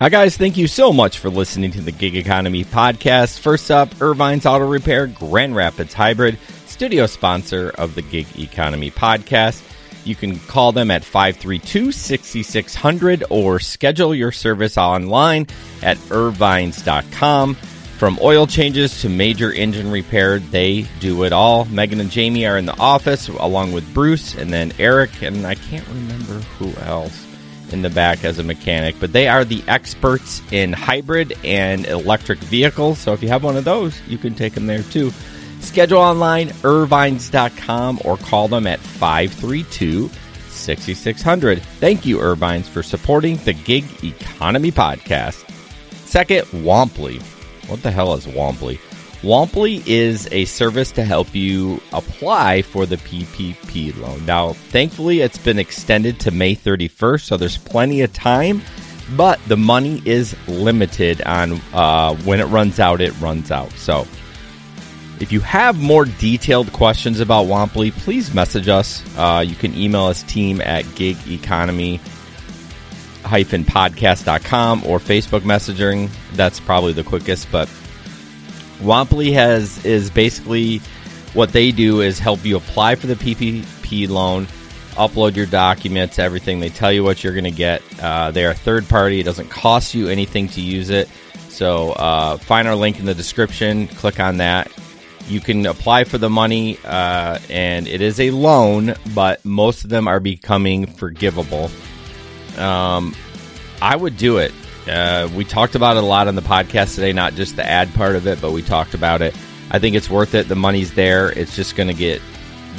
Hi guys, thank you so much for listening to the Gig Economy Podcast. First up, Irvine's Auto Repair, Grand Rapids Hybrid, studio sponsor of the Gig Economy Podcast. You can call them at 532-6600 or schedule your service online at irvines.com. From oil changes to major engine repair, they do it all. Megan and Jamie are in the office along with Bruce and then Eric, and I can't remember who else in the back as a mechanic, but they are the experts in hybrid and electric vehicles. So if you have one of those, you can take them there too. Schedule online, irvines.com, or call them at 532-6600. Thank you, Irvines, for supporting the Gig Economy Podcast. Second, Womply. What the hell is Womply? Womply is a service to help you apply for the PPP loan. Now, thankfully, it's been extended to May 31st, so there's plenty of time, but the money is limited on when it runs out, it runs out. So if you have more detailed questions about Womply, please message us. You can email us team at gigeconomy-podcast.com or Facebook messaging. That's probably the quickest, but Womply is basically what they do is help you apply for the PPP loan, upload your documents, everything. They tell you what you're going to get. They are third party. It doesn't cost you anything to use it. So find our link in the description. Click on that. You can apply for the money, and it is a loan, but most of them are becoming forgivable. I would do it. We talked about it a lot on the podcast today, not just the ad part of it, but we talked about it. I think it's worth it. The money's there. It's just going to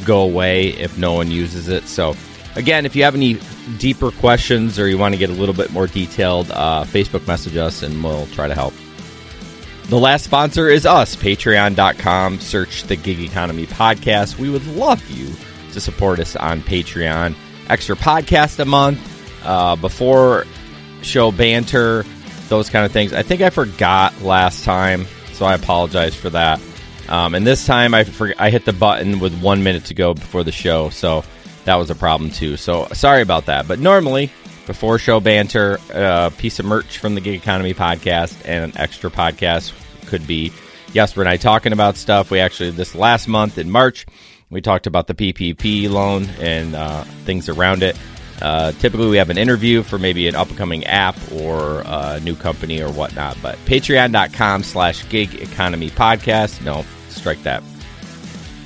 go away if no one uses it. So, again, if you have any deeper questions or you want to get a little bit more detailed, Facebook message us and we'll try to help. The last sponsor is us, patreon.com. Search the Gig Economy Podcast. We would love you to support us on Patreon. Extra podcast a month, before show banter, those kind of things. I think I forgot last time, so I apologize for that. And this time I hit the button with 1 minute to go before the show, so that was a problem too. So sorry about that. But normally, before show banter, a piece of merch from the Gig Economy Podcast and an extra podcast could be Jesper and I talking about stuff. We actually, this last month in March, we talked about the PPP loan and things around it. Typically, we have an interview for maybe an upcoming app or a new company or whatnot. But patreon.com/Gig Economy Podcast. No, strike that.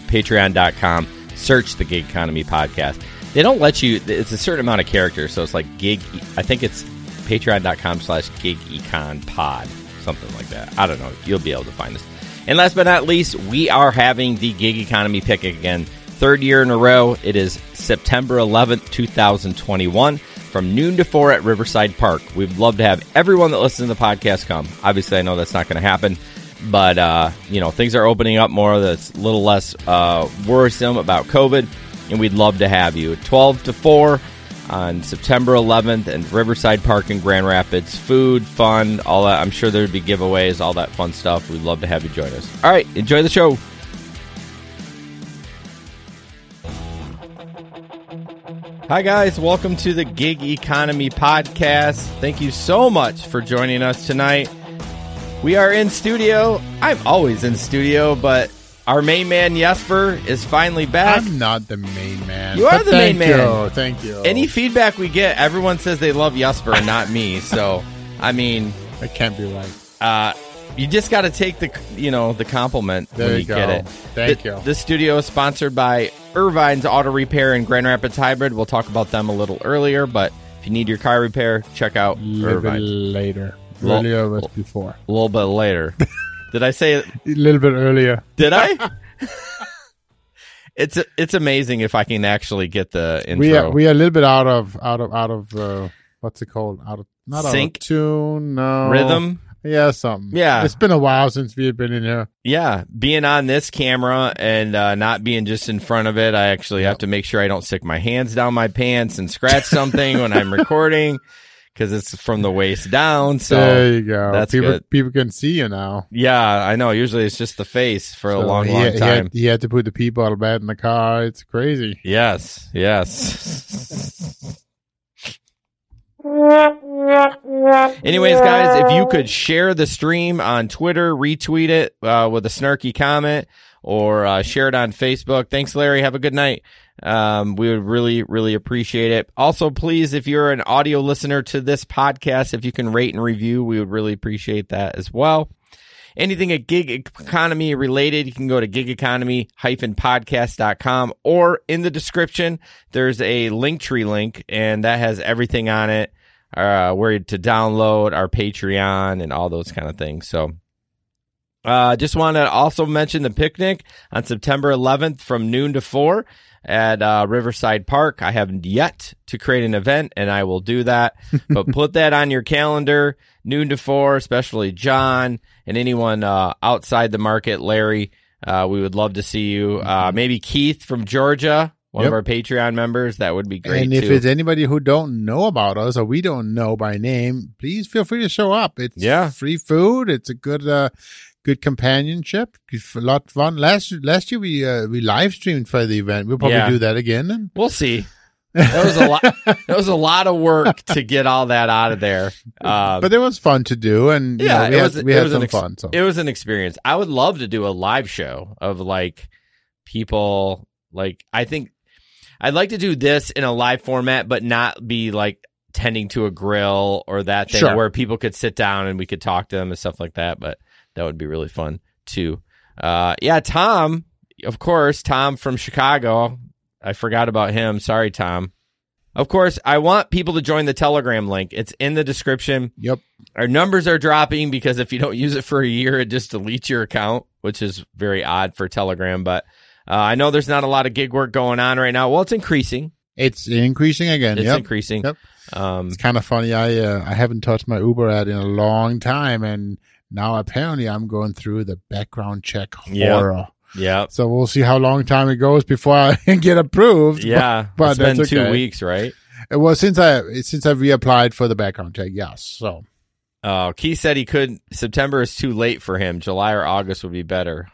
Patreon.com. Search the Gig Economy Podcast. They don't let you, it's a certain amount of characters. So it's like gig, I think it's patreon.com/Gig Econ Pod. Something like that. I don't know. You'll be able to find this. And last but not least, we are having the Gig Economy Pick again. Third year in a row. It is September 11th, 2021 from noon to 4 at Riverside Park. We'd love to have everyone that listens to the podcast come. Obviously, I know that's not going to happen, but things are opening up more. That's a little less worrisome about COVID, and we'd love to have you. 12 to 4 on September 11th in Riverside Park in Grand Rapids. Food, fun, all that. I'm sure there'd be giveaways, all that fun stuff. We'd love to have you join us. All right, enjoy the show. Hi guys, welcome to the Gig Economy Podcast. Thank you so much for joining us tonight. We are in studio. I'm always in studio, but our main man Jesper is finally back. I'm not the main man. You are the main man. Thank you. Any feedback we get, everyone says they love Jesper and not me. So, I mean, it can't be right. You just got to take the compliment there when you get it. Thank you. This studio is sponsored by Irvine's Auto Repair in Grand Rapids Hybrid. We'll talk about them a little earlier, but if you need your car repair, check out Irvine's. A little bit later. Did I say it? A little bit earlier. Did I? It's amazing if I can actually get the intro. We are a little bit out of what's it called? Sync? Out of tune. No. Rhythm. Yeah, something. Yeah. It's been a while since we've been in here. Yeah. Being on this camera and not being just in front of it, I actually have to make sure I don't stick my hands down my pants and scratch something when I'm recording because it's from the waist down. So there you go. That's good. People can see you now. Yeah, I know. Usually it's just the face for a long time. He had to put the pee bottle back in the car. It's crazy. Yes. Anyways, guys, if you could share the stream on Twitter, retweet it with a snarky comment, or share it on Facebook. Thanks, Larry. Have a good night. We would really, really appreciate it. Also, please, if you're an audio listener to this podcast, if you can rate and review, we would really appreciate that as well. Anything at Gig Economy related, you can go to gigeconomy-podcast.com, or in the description, there's a Linktree link, and that has everything on it, where to download our Patreon and all those kind of things. So just want to also mention the picnic on September 11th from noon to 4 at Riverside Park. I haven't yet to create an event, and I will do that. But put that on your calendar, noon to 4, especially John and anyone outside the market. Larry, we would love to see you. Maybe Keith from Georgia, one of our Patreon members. That would be great. And if it's anybody who don't know about us or we don't know by name, please feel free to show up. It's free food. It's a good good companionship. It's a lot of fun. Last year we live streamed for the event. We'll probably do that again. We'll see. That was a lot. That was a lot of work to get all that out of there. But it was fun to do, and we had some fun. So. It was an experience. I would love to do a live show of like people. Like I think I'd like to do this in a live format, but not be like tending to a grill or that thing where people could sit down and we could talk to them and stuff like that. But that would be really fun too. Tom, of course, Tom from Chicago. I forgot about him. Sorry, Tom. Of course, I want people to join the Telegram link. It's in the description. Yep. Our numbers are dropping because if you don't use it for a year, it just deletes your account, which is very odd for Telegram. But I know there's not a lot of gig work going on right now. Well, it's increasing. It's increasing again. It's increasing. Yep. It's kind of funny. I haven't touched my Uber ad in a long time, and now apparently I'm going through the background check horror. Yep. Yeah. So we'll see how long time it goes before I get approved. Yeah. But it's been 2 weeks, right? Well, since I reapplied for the background check, yes. So Keith said he couldn't. September is too late for him. July or August would be better.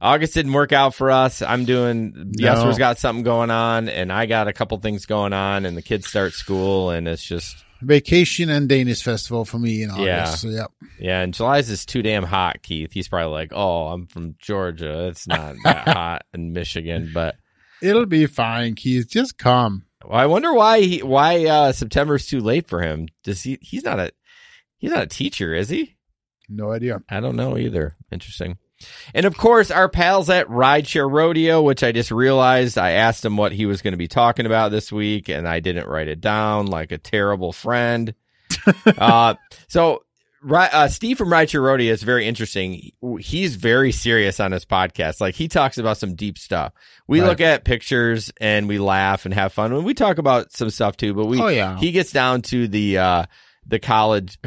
August didn't work out for us. Yester's got something going on, and I got a couple things going on, and the kids start school, and it's just vacation and Danish festival for me in August. Yeah, and July's is too damn hot, Keith. He's probably like, oh, I'm from Georgia. It's not that hot in Michigan, but it'll be fine, Keith. Just come. Well, I wonder why September's too late for him. He's not a teacher, is he? No idea. I don't know either. Interesting. And of course, our pals at Rideshare Rodeo, which I just realized I asked him what he was going to be talking about this week, and I didn't write it down like a terrible friend. So Steve from Rideshare Rodeo is very interesting. He's very serious on his podcast. Like, he talks about some deep stuff. We look at pictures and we laugh and have fun. And we talk about some stuff too, but he gets down to the college.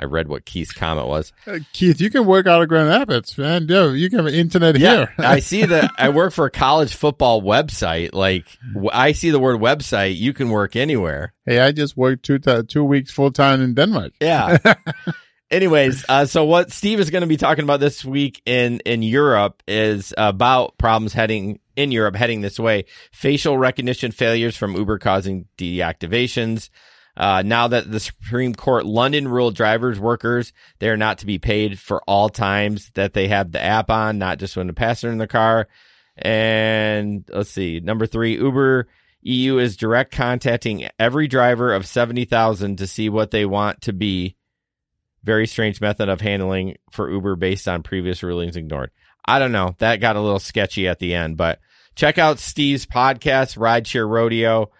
I read what Keith's comment was. Keith, you can work out of Grand Rapids, man. Yo, you can have internet here. I see that. I work for a college football website. Like, I see the word website. You can work anywhere. Hey, I just worked 2 weeks full time in Denmark. Yeah. Anyways, so what Steve is going to be talking about this week in Europe is about problems heading this way. Facial recognition failures from Uber causing deactivations. Now that the Supreme Court London ruled drivers, workers, they are not to be paid for all times that they have the app on, not just when the passenger in the car. And let's see, number 3, Uber EU is direct contacting every driver of 70,000 to see what they want to be. Very strange method of handling for Uber based on previous rulings ignored. I don't know. That got a little sketchy at the end, but check out Steve's podcast, Rideshare Rodeo.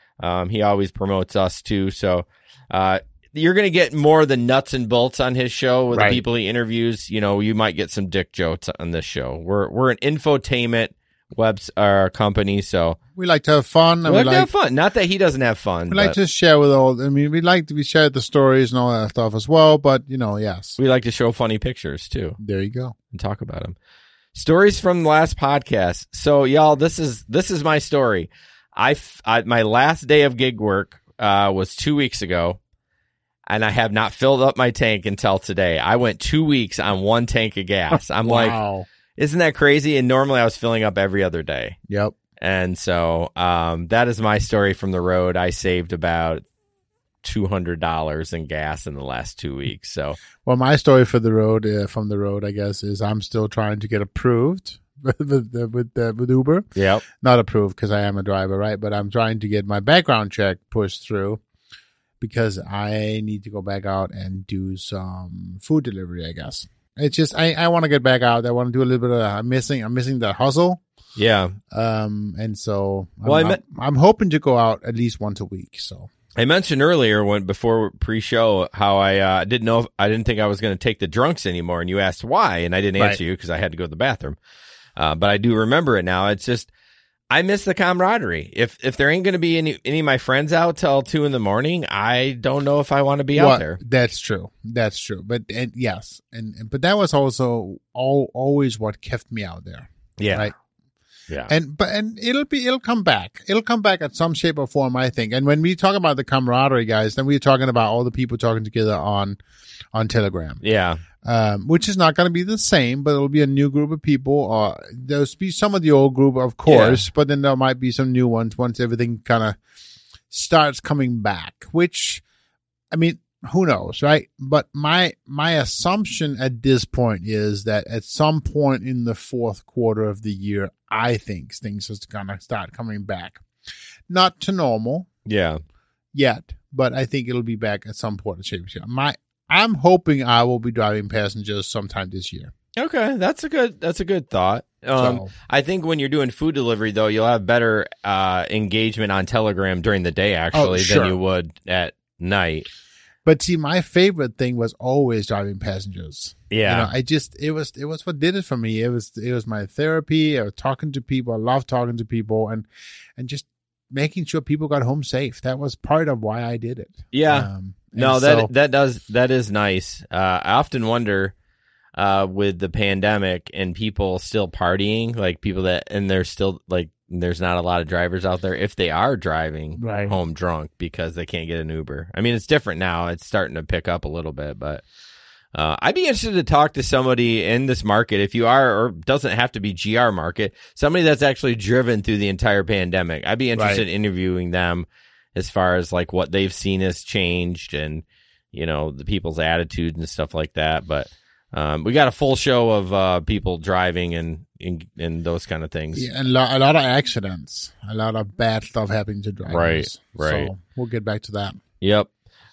He always promotes us too. So, you're going to get more of the nuts and bolts on his show with the people he interviews. You know, you might get some dick jokes on this show. We're an infotainment company. So we like to have fun. We like to have fun. Not that he doesn't have fun. We like to share we share the stories and all that stuff as well. But we like to show funny pictures too. There you go. And talk about them. Stories from the last podcast. So y'all, this is my story. My last day of gig work was 2 weeks ago, and I have not filled up my tank until today. I went 2 weeks on one tank of gas. I'm like, isn't that crazy? And normally I was filling up every other day. Yep. And so that is my story from the road. I saved about $200 in gas in the last 2 weeks. So, well, my story for the road from the road, I guess, is I'm still trying to get approved with Uber. Yep. Not approved because I am a driver, right? But I'm trying to get my background check pushed through because I need to go back out and do some food delivery, I guess. It's just I want to get back out. I want to do a little bit of I'm missing the hustle. Yeah. And so I'm hoping to go out at least once a week. So I mentioned earlier before pre-show how I didn't know if, I didn't think I was going to take the drunks anymore, and you asked why, and I didn't answer you because I had to go to the bathroom. But I do remember it now. It's just I miss the camaraderie. If there ain't going to be any of my friends out till 2 a.m, I don't know if I want to be out there. That's true. But but that was also always what kept me out there. Yeah. Right? Yeah. And it'll come back. It'll come back at some shape or form, I think. And when we talk about the camaraderie, guys, then we're talking about all the people talking together on Telegram. Yeah. Which is not going to be the same, but it'll be a new group of people. Or there'll be some of the old group, of course, but then there might be some new ones once everything kind of starts coming back, which, I mean, who knows, right? But my assumption at this point is that at some point in the fourth quarter of the year, I think things are going to start coming back. Not to normal. Yeah. Yet, but I think it'll be back at some point. I'm hoping I will be driving passengers sometime this year. Okay, that's a good thought. I think when you're doing food delivery, though, you'll have better engagement on Telegram during the day, actually, than you would at night. But see, my favorite thing was always driving passengers. Yeah, you know, it was what did it for me. It was my therapy. I was talking to people. I love talking to people, and just making sure people got home safe. That was part of why I did it. Yeah. No, that is nice. I often wonder with the pandemic and people still partying, like people that, and there's still like there's not a lot of drivers out there if they are driving home drunk because they can't get an Uber. I mean, it's different now; it's starting to pick up a little bit. But I'd be interested to talk to somebody in this market if you are, or doesn't have to be GR market, somebody that's actually driven through the entire pandemic. I'd be interested in interviewing them. As far as like what they've seen has changed and, you know, the people's attitude and stuff like that. But we got a full show of people driving and those kind of things. Yeah, and a lot of accidents, a lot of bad stuff happening to drivers. Right. So we'll get back to that. Yep.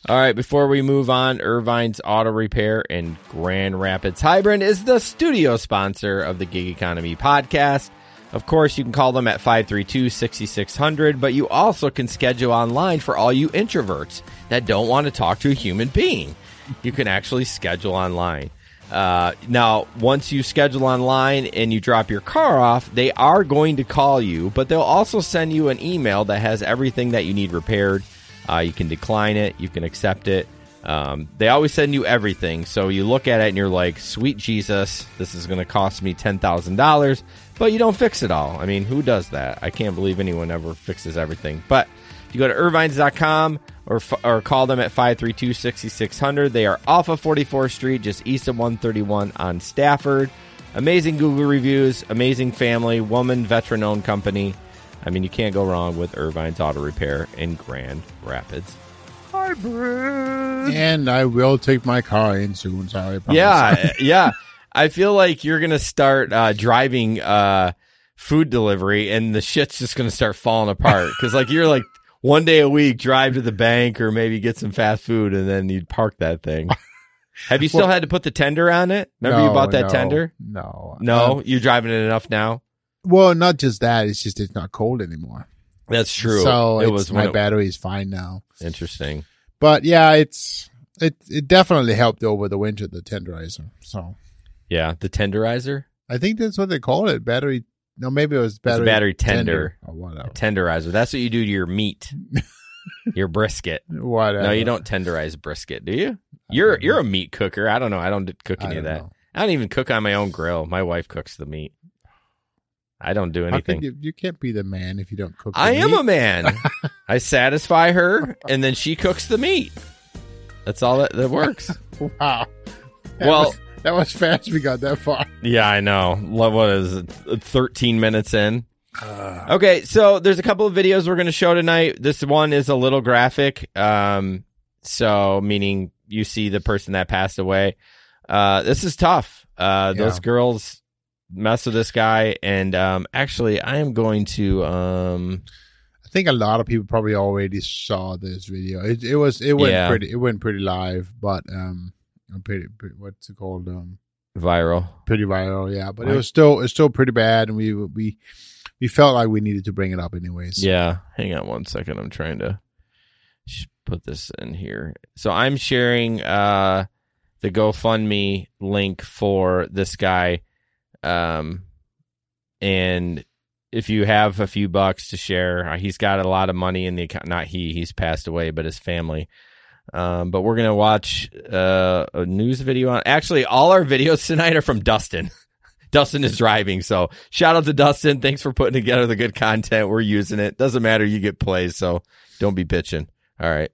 All right. Before we move on, Irvine's Auto Repair and Grand Rapids Hybrid is the studio sponsor of the Gig Economy Podcast. Of course, you can call them at 532-6600, but you also can schedule online for all you introverts that don't want to talk to a human being. You can actually schedule online. Now, once you schedule online and you drop your car off, they are going to call you, but they'll also send you an email that has everything that you need repaired. You can decline it. You can accept it. They always send you everything. So you look at it and you're like, sweet Jesus, this is going to cost me $10,000. But you don't fix it all. I mean, who does that? I can't believe anyone ever fixes everything. But if you go to Irvine's.com or call them at 532-6600, they are off of 44th Street, just east of 131 on Stafford. Amazing Google reviews, amazing family, woman, veteran-owned company. I mean, you can't go wrong with Irvine's Auto Repair in Grand Rapids. Hybrid. And I will take my car in soon, sorry. Yeah. I feel like you're going to start driving food delivery and the shit's just going to start falling apart because like you're like one day a week drive to the bank or maybe get some fast food and then you'd park that thing. Have you still had to put the tender on it? Remember you bought that tender? No, you're driving it enough now? Well, not just that. It's just it's not cold anymore. That's true. So my battery is fine now. Interesting. But yeah, it definitely helped over the winter, the tenderizer. So. Yeah, the tenderizer. I think that's what they call it. Battery. No, maybe it was battery tender. Or whatever. Tenderizer. That's what you do to your meat, your brisket. Whatever. No, you don't tenderize brisket, do you? You're a meat cooker. I don't know. I don't cook any of that. Know. I don't even cook on my own grill. My wife cooks the meat. I don't do anything. You can't be the man if you don't cook. I am a man. I satisfy her, and then she cooks the meat. That's all that works. Wow. That was fast we got that far. Yeah, I know. What is it? 13 minutes in? Okay, so there's a couple of videos we're going to show tonight. This one is a little graphic. So meaning you see the person that passed away. This is tough. Those girls mess with this guy. And actually, I am going to... I think a lot of people probably already saw this video. It went pretty live, but pretty what's it called? Viral. Pretty viral, yeah. But it's still pretty bad, and we felt like we needed to bring it up anyways. Yeah. Hang on one second. I'm trying to put this in here. So I'm sharing the GoFundMe link for this guy, and if you have a few bucks to share, he's got a lot of money in the account. Not he's passed away, but his family. But we're going to watch a news video on. Actually, all our videos tonight are from Dustin. Dustin is driving. So shout out to Dustin. Thanks for putting together the good content. We're using it. Doesn't matter. You get plays. So don't be bitching. All right.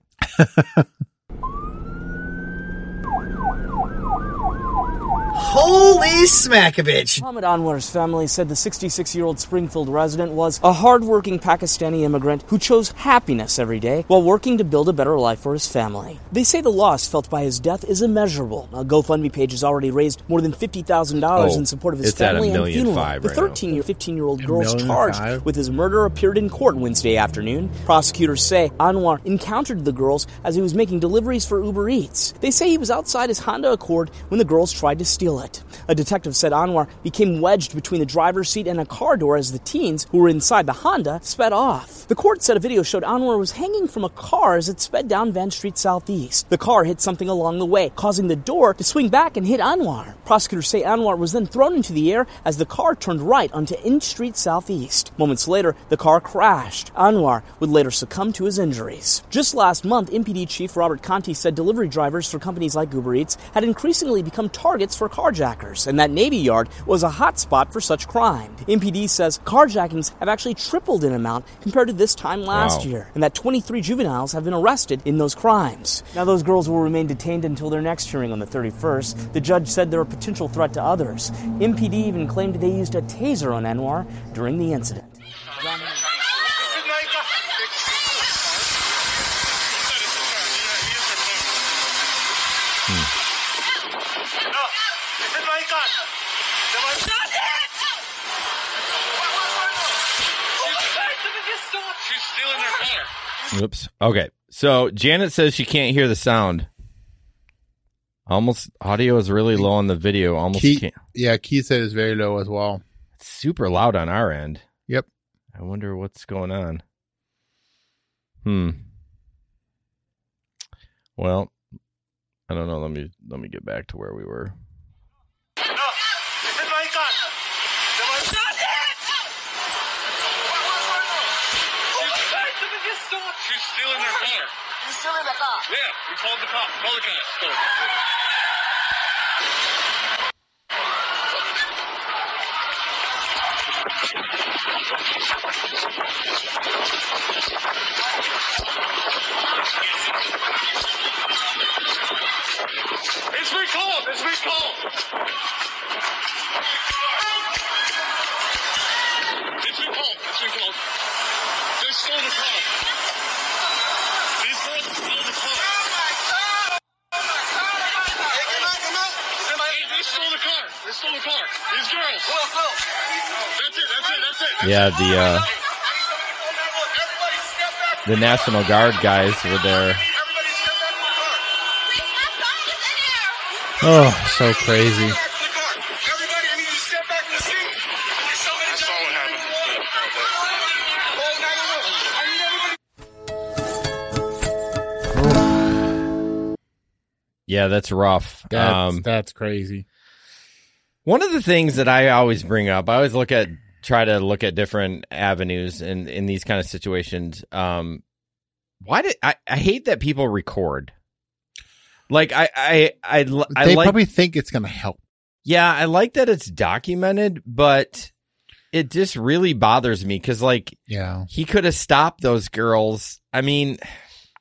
Holy smackovich! Mohammed Anwar's family said the 66-year-old Springfield resident was a hard-working Pakistani immigrant who chose happiness every day while working to build a better life for his family. They say the loss felt by his death is immeasurable. A GoFundMe page has already raised more than $50,000 in support of his family and funeral. The 15-year-old girls charged with his murder appeared in court Wednesday afternoon. Prosecutors say Anwar encountered the girls as he was making deliveries for Uber Eats. They say he was outside his Honda Accord when the girls tried to steal it. A detective said Anwar became wedged between the driver's seat and a car door as the teens, who were inside the Honda, sped off. The court said a video showed Anwar was hanging from a car as it sped down Van Street Southeast. The car hit something along the way, causing the door to swing back and hit Anwar. Prosecutors say Anwar was then thrown into the air as the car turned right onto Inch Street Southeast. Moments later, the car crashed. Anwar would later succumb to his injuries. Just last month, MPD Chief Robert Conti said delivery drivers for companies like Uber Eats had increasingly become targets for carjackers, and that Navy Yard was a hot spot for such crime. MPD says carjackings have actually tripled in amount compared to this time last year, and that 23 juveniles have been arrested in those crimes. Now, those girls will remain detained until their next hearing on the 31st. The judge said they're a potential threat to others. MPD even claimed they used a taser on Anwar during the incident. Oops. Okay. So Janet says she can't hear the sound. Almost audio is really low on the video. Can't. Yeah, Keith said it's very low as well. It's super loud on our end. Yep. I wonder what's going on. Well, I don't know. Let me get back to where we were. Yeah, we called the cop. Call the cops. It's recalled. It's recalled. It's recalled. It's recalled. They stole the car. Yeah, the National Guard guys were there. Oh, so crazy. Yeah, that's rough. That's crazy. One of the things that I always bring up, I always try to look at different avenues in these kind of situations. I hate that people record. Like I probably think it's going to help. Yeah. I like that it's documented, but it just really bothers me. Cause he could have stopped those girls. I mean,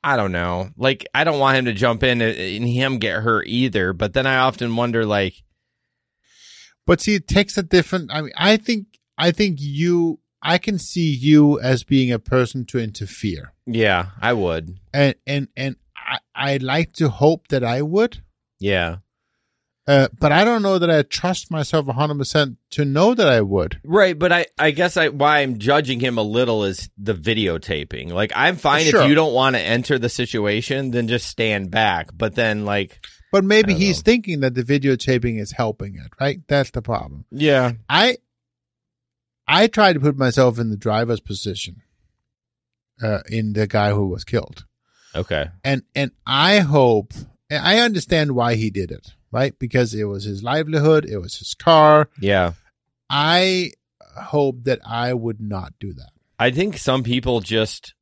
I don't know. Like, I don't want him to jump in and him get hurt either. But then I often wonder, but see, it takes a different. I mean, I can see you as being a person to interfere. Yeah, I would. And I like to hope that I would. Yeah. But I don't know that I trust myself 100% to know that I would. Right, but I guess why I'm judging him a little is the videotaping. Like, I'm fine sure. If you don't want to enter the situation, then just stand back. But then, like... But maybe he's thinking that the videotaping is helping it, right? That's the problem. Yeah. I tried to put myself in the driver's position, in the guy who was killed. Okay. And I hope... And I understand why he did it. Right? Because it was his livelihood. It was his car. Yeah. I hope that I would not do that. I think some people just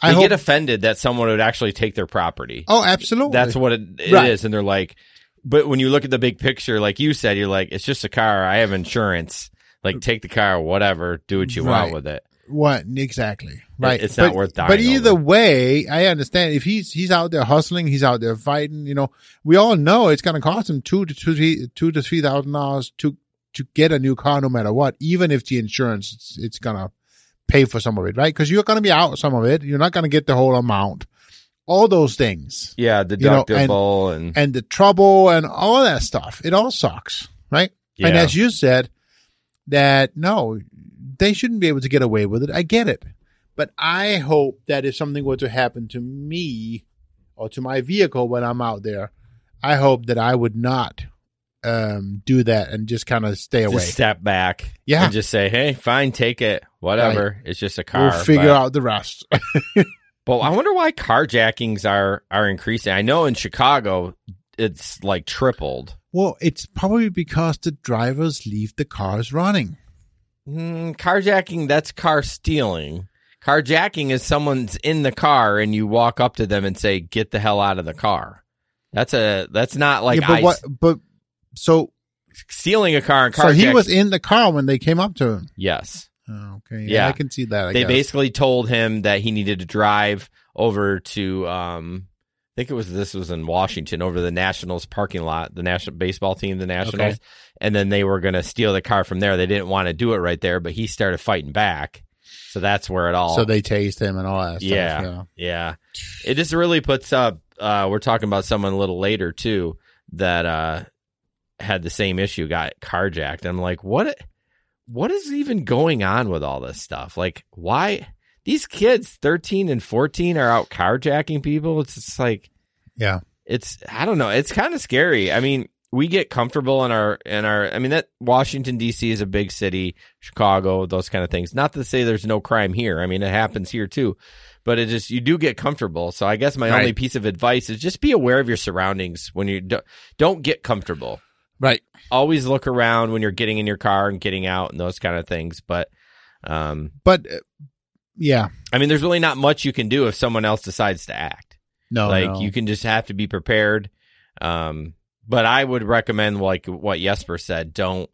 get offended that someone would actually take their property. Oh, absolutely. That's what it right. is. And they're like, but when you look at the big picture, like you said, you're like, it's just a car. I have insurance. Like, take the car, whatever. Do what you right. want with it. What? Exactly. Right. It's not worth dying. But either way, I understand if he's out there hustling, he's out there fighting, you know, we all know it's going to cost him $2,000 to $3,000 to get a new car no matter what, even if the insurance, it's going to pay for some of it, right? Because you're going to be out some of it. You're not going to get the whole amount. All those things. Yeah. Deductible and the trouble and all that stuff. It all sucks. Right. Yeah. And as you said, that no, they shouldn't be able to get away with it. I get it. But I hope that if something were to happen to me or to my vehicle when I'm out there, I hope that I would not do that and just kind of stay away. Just step back. Yeah. And just say, hey, fine, take it. Whatever. Right. It's just a car. We'll figure out the rest. But I wonder why carjackings are increasing. I know in Chicago, it's like tripled. Well, it's probably because the drivers leave the cars running. Carjacking, that's car stealing. Carjacking is someone's in the car and you walk up to them and say, get the hell out of the car. That's not like so stealing a car and carjacking. So he was in the car when they came up to him. Yes. Okay. Yeah. I can see that. They basically told him that he needed to drive over to, I think this was in Washington, over the Nationals parking lot, the national baseball team, the Nationals. Okay. And then they were going to steal the car from there. They didn't want to do it right there, but he started fighting back. So that's where it all. So they tased him and all that stuff. Yeah. Yeah. It just really puts up, we're talking about someone a little later too, that had the same issue, got carjacked. I'm like, what is even going on with all this stuff? Like, why? These kids, 13 and 14, are out carjacking people. It's just like, yeah, I don't know. It's kind of scary. I mean, we get comfortable in our, I mean, that Washington, D.C. is a big city, Chicago, those kind of things. Not to say there's no crime here. I mean, it happens here too, but it just, you do get comfortable. So I guess my only piece of advice is just be aware of your surroundings when you don't get comfortable. Right. Always look around when you're getting in your car and getting out and those kind of things. But. Yeah. I mean, there's really not much you can do if someone else decides to act. No. You can just have to be prepared. But I would recommend, like what Jesper said, don't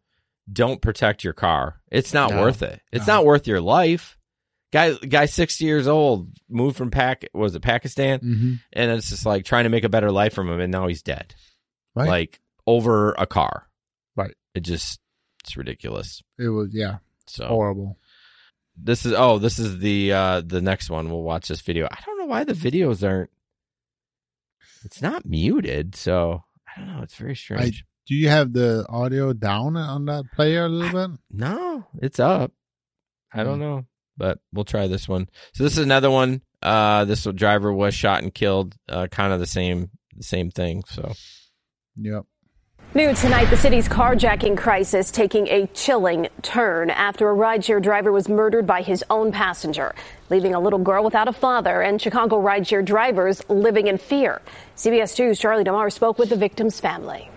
protect your car. It's not worth it. It's not worth your life. Guy 60 years old, moved from Pakistan? Mm-hmm. And it's just like trying to make a better life from him, and now he's dead. Right. Like, over a car. Right. It's ridiculous. It was, yeah. So horrible. This is the next one. We'll watch this video. I don't know why the videos aren't. It's not muted, so I don't know. It's very strange. Do you have the audio down on that player a little bit? No, it's up. I don't know, but we'll try this one. So this is another one. This driver was shot and killed. Kind of the same thing. So, yep. New tonight, the city's carjacking crisis taking a chilling turn after a rideshare driver was murdered by his own passenger, leaving a little girl without a father and Chicago rideshare drivers living in fear. CBS 2's Charlie DeMar spoke with the victim's family.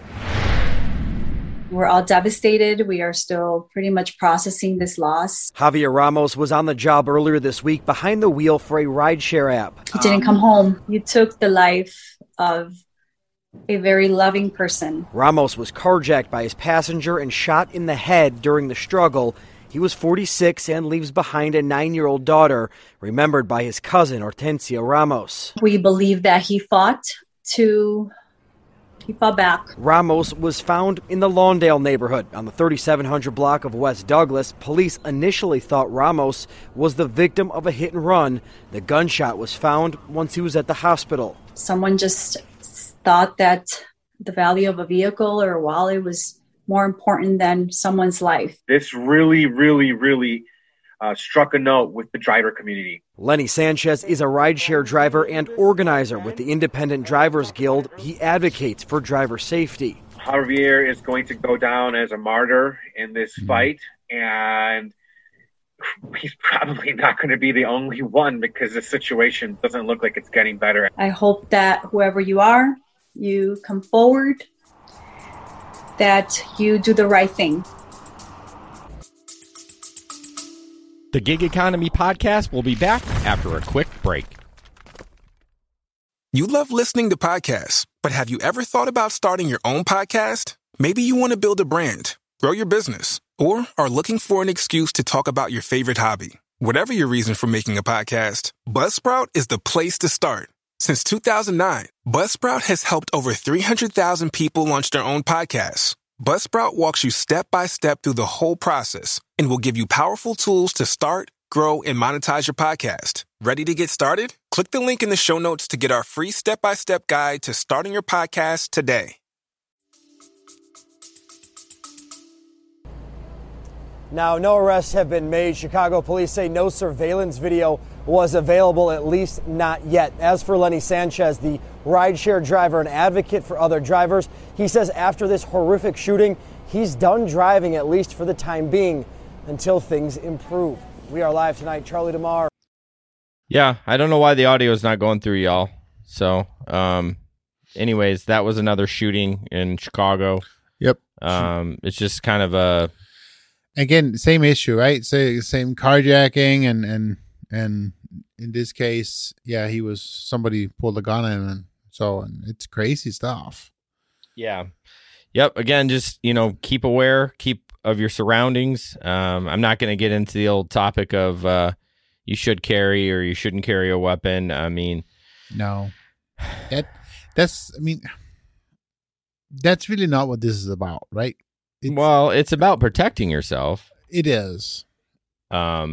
We're all devastated. We are still pretty much processing this loss. Javier Ramos was on the job earlier this week behind the wheel for a rideshare app. He didn't come home. You took the life of a very loving person. Ramos was carjacked by his passenger and shot in the head during the struggle. He was 46 and leaves behind a 9-year-old daughter, remembered by his cousin, Hortensia Ramos. We believe that he fought back. Ramos was found in the Lawndale neighborhood on the 3700 block of West Douglas. Police initially thought Ramos was the victim of a hit and run. The gunshot was found once he was at the hospital. someone just thought that the value of a vehicle or a wallet was more important than someone's life. This really, really struck a note with the driver community. Lenny Sanchez is a rideshare driver and organizer with the Independent Drivers Guild. He advocates for driver safety. Javier is going to go down as a martyr in this fight, and he's probably not going to be the only one because the situation doesn't look like it's getting better. I hope that whoever you are, you come forward, that you do the right thing. The Gig Economy Podcast will be back after a quick break. You love listening to podcasts, but have you ever thought about starting your own podcast? Maybe you want to build a brand, grow your business, or are looking for an excuse to talk about your favorite hobby. Whatever your reason for making a podcast, Buzzsprout is the place to start. Since 2009, Buzzsprout has helped over 300,000 people launch their own podcasts. Buzzsprout walks you step by step through the whole process and will give you powerful tools to start, grow, and monetize your podcast. Ready to get started? Click the link in the show notes to get our free step-by-step guide to starting your podcast today. Now, no arrests have been made. Chicago police say no surveillance video was available, at least not yet. As for Lenny Sanchez, the rideshare driver and advocate for other drivers, he says after this horrific shooting, he's done driving, at least for the time being, until things improve. We are live tonight. Charlie DeMar. Yeah, I don't know why the audio is not going through, y'all. So, anyways, that was another shooting in Chicago. Yep. It's just kind of a... Again, same issue, right? Same carjacking and in this case, yeah, he was... Somebody pulled a gun on him, and it's crazy stuff. Yeah. Yep. Again, just, keep aware, keep of your surroundings. I'm not going to get into the old topic of... you should carry or you shouldn't carry a weapon. I mean, no, that's really not what this is about, right? It's about protecting yourself. It is. But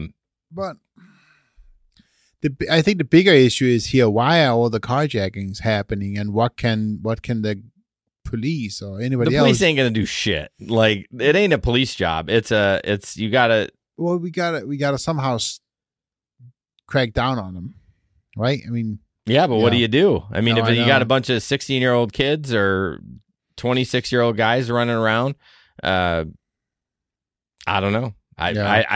I think the bigger issue is here. Why are all the carjackings happening, and what can the police or anybody else? The police ain't going to do shit. Like, it ain't a police job. We gotta somehow crack down on them, right? What do you do? You got a bunch of 16-year-old kids or 26-year-old guys running around, I don't know. I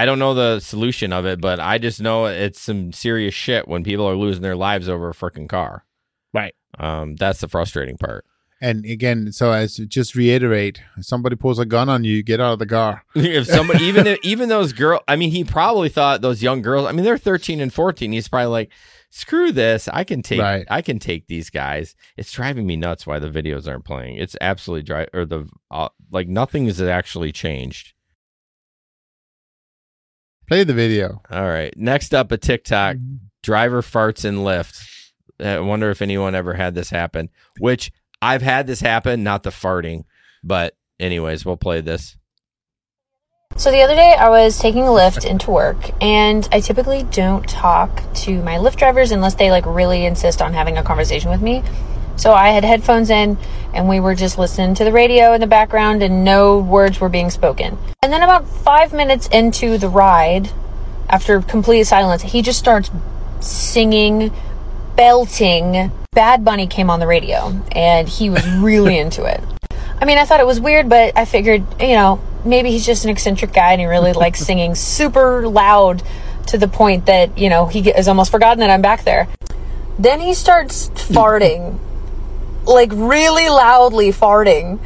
don't know the solution of it, but I just know it's some serious shit when people are losing their lives over a freaking car. Right. That's the frustrating part. And again, so as to just reiterate, if somebody pulls a gun on you, get out of the car. If somebody, even those girls, he probably thought those young girls, they're 13 and 14. He's probably like, screw this. I can take these guys. It's driving me nuts why the videos aren't playing. It's absolutely nothing has actually changed. Play the video. All right. Next up, a TikTok. Driver farts in Lyft. I wonder if anyone ever had this happen, which... I've had this happen, not the farting, but anyways, we'll play this. So the other day I was taking a Lyft into work, and I typically don't talk to my Lyft drivers unless they really insist on having a conversation with me. So I had headphones in, and we were just listening to the radio in the background, and no words were being spoken. And then about 5 minutes into the ride, after complete silence, he just starts singing, belting, Bad Bunny came on the radio, and he was really into it. I thought it was weird, but I figured, maybe he's just an eccentric guy and he really likes singing super loud to the point that, he has almost forgotten that I'm back there. Then he starts farting, really loudly farting.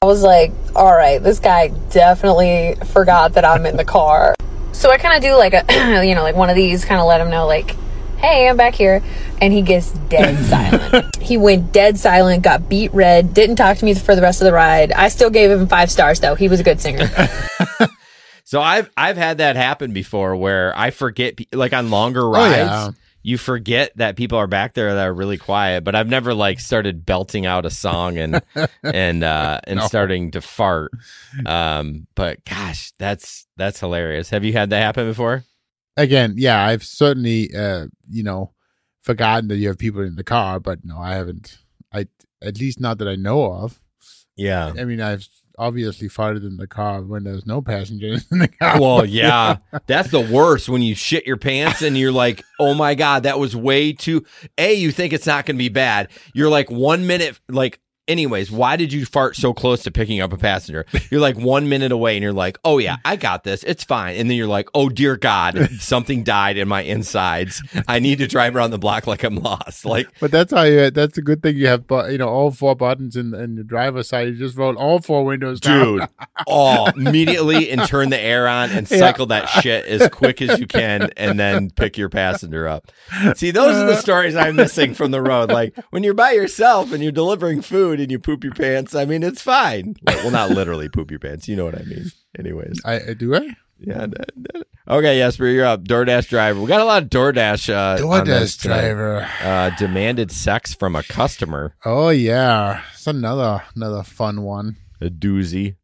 I was like, all right, this guy definitely forgot that I'm in the car. So I kind of do a, one of these, kind of let him know, hey, I'm back here. And he gets dead silent. He went dead silent, got beat red, didn't talk to me for the rest of the ride. I still gave him 5 stars, though. He was a good singer. So I've had that happen before where I forget, on longer rides, you forget that people are back there that are really quiet. But I've never, started belting out a song and starting to fart. But gosh, that's hilarious. Have you had that happen before? Again, yeah, I've certainly, forgotten that you have people in the car, but no, I haven't. At least not that I know of. Yeah. I mean, I've obviously farted in the car when there's no passenger in the car. Well, yeah. That's the worst, when you shit your pants and you're like, oh my God, that was way too... A, you think it's not going to be bad. You're like 1 minute... like. Anyways, why did you fart so close to picking up a passenger? You're like 1 minute away and you're like, oh yeah, I got this. It's fine. And then you're like, oh dear God, something died in my insides. I need to drive around the block like I'm lost. Like, but that's how you, that's a good thing you have, you know, all four buttons in the driver's side. You just roll all four windows down. Dude, all immediately, and turn the air on and cycle that shit as quick as you can and then pick your passenger up. See, those are the stories I'm missing from the road. Like when you're by yourself and you're delivering food, and you poop your pants. I mean, it's fine. Well, not literally poop your pants. You know what I mean. Anyways. I do. Yeah. Okay, Jesper, you're up. DoorDash driver. We got a lot of DoorDash driver demanded sex from a customer. Oh yeah, it's another fun one. A doozy.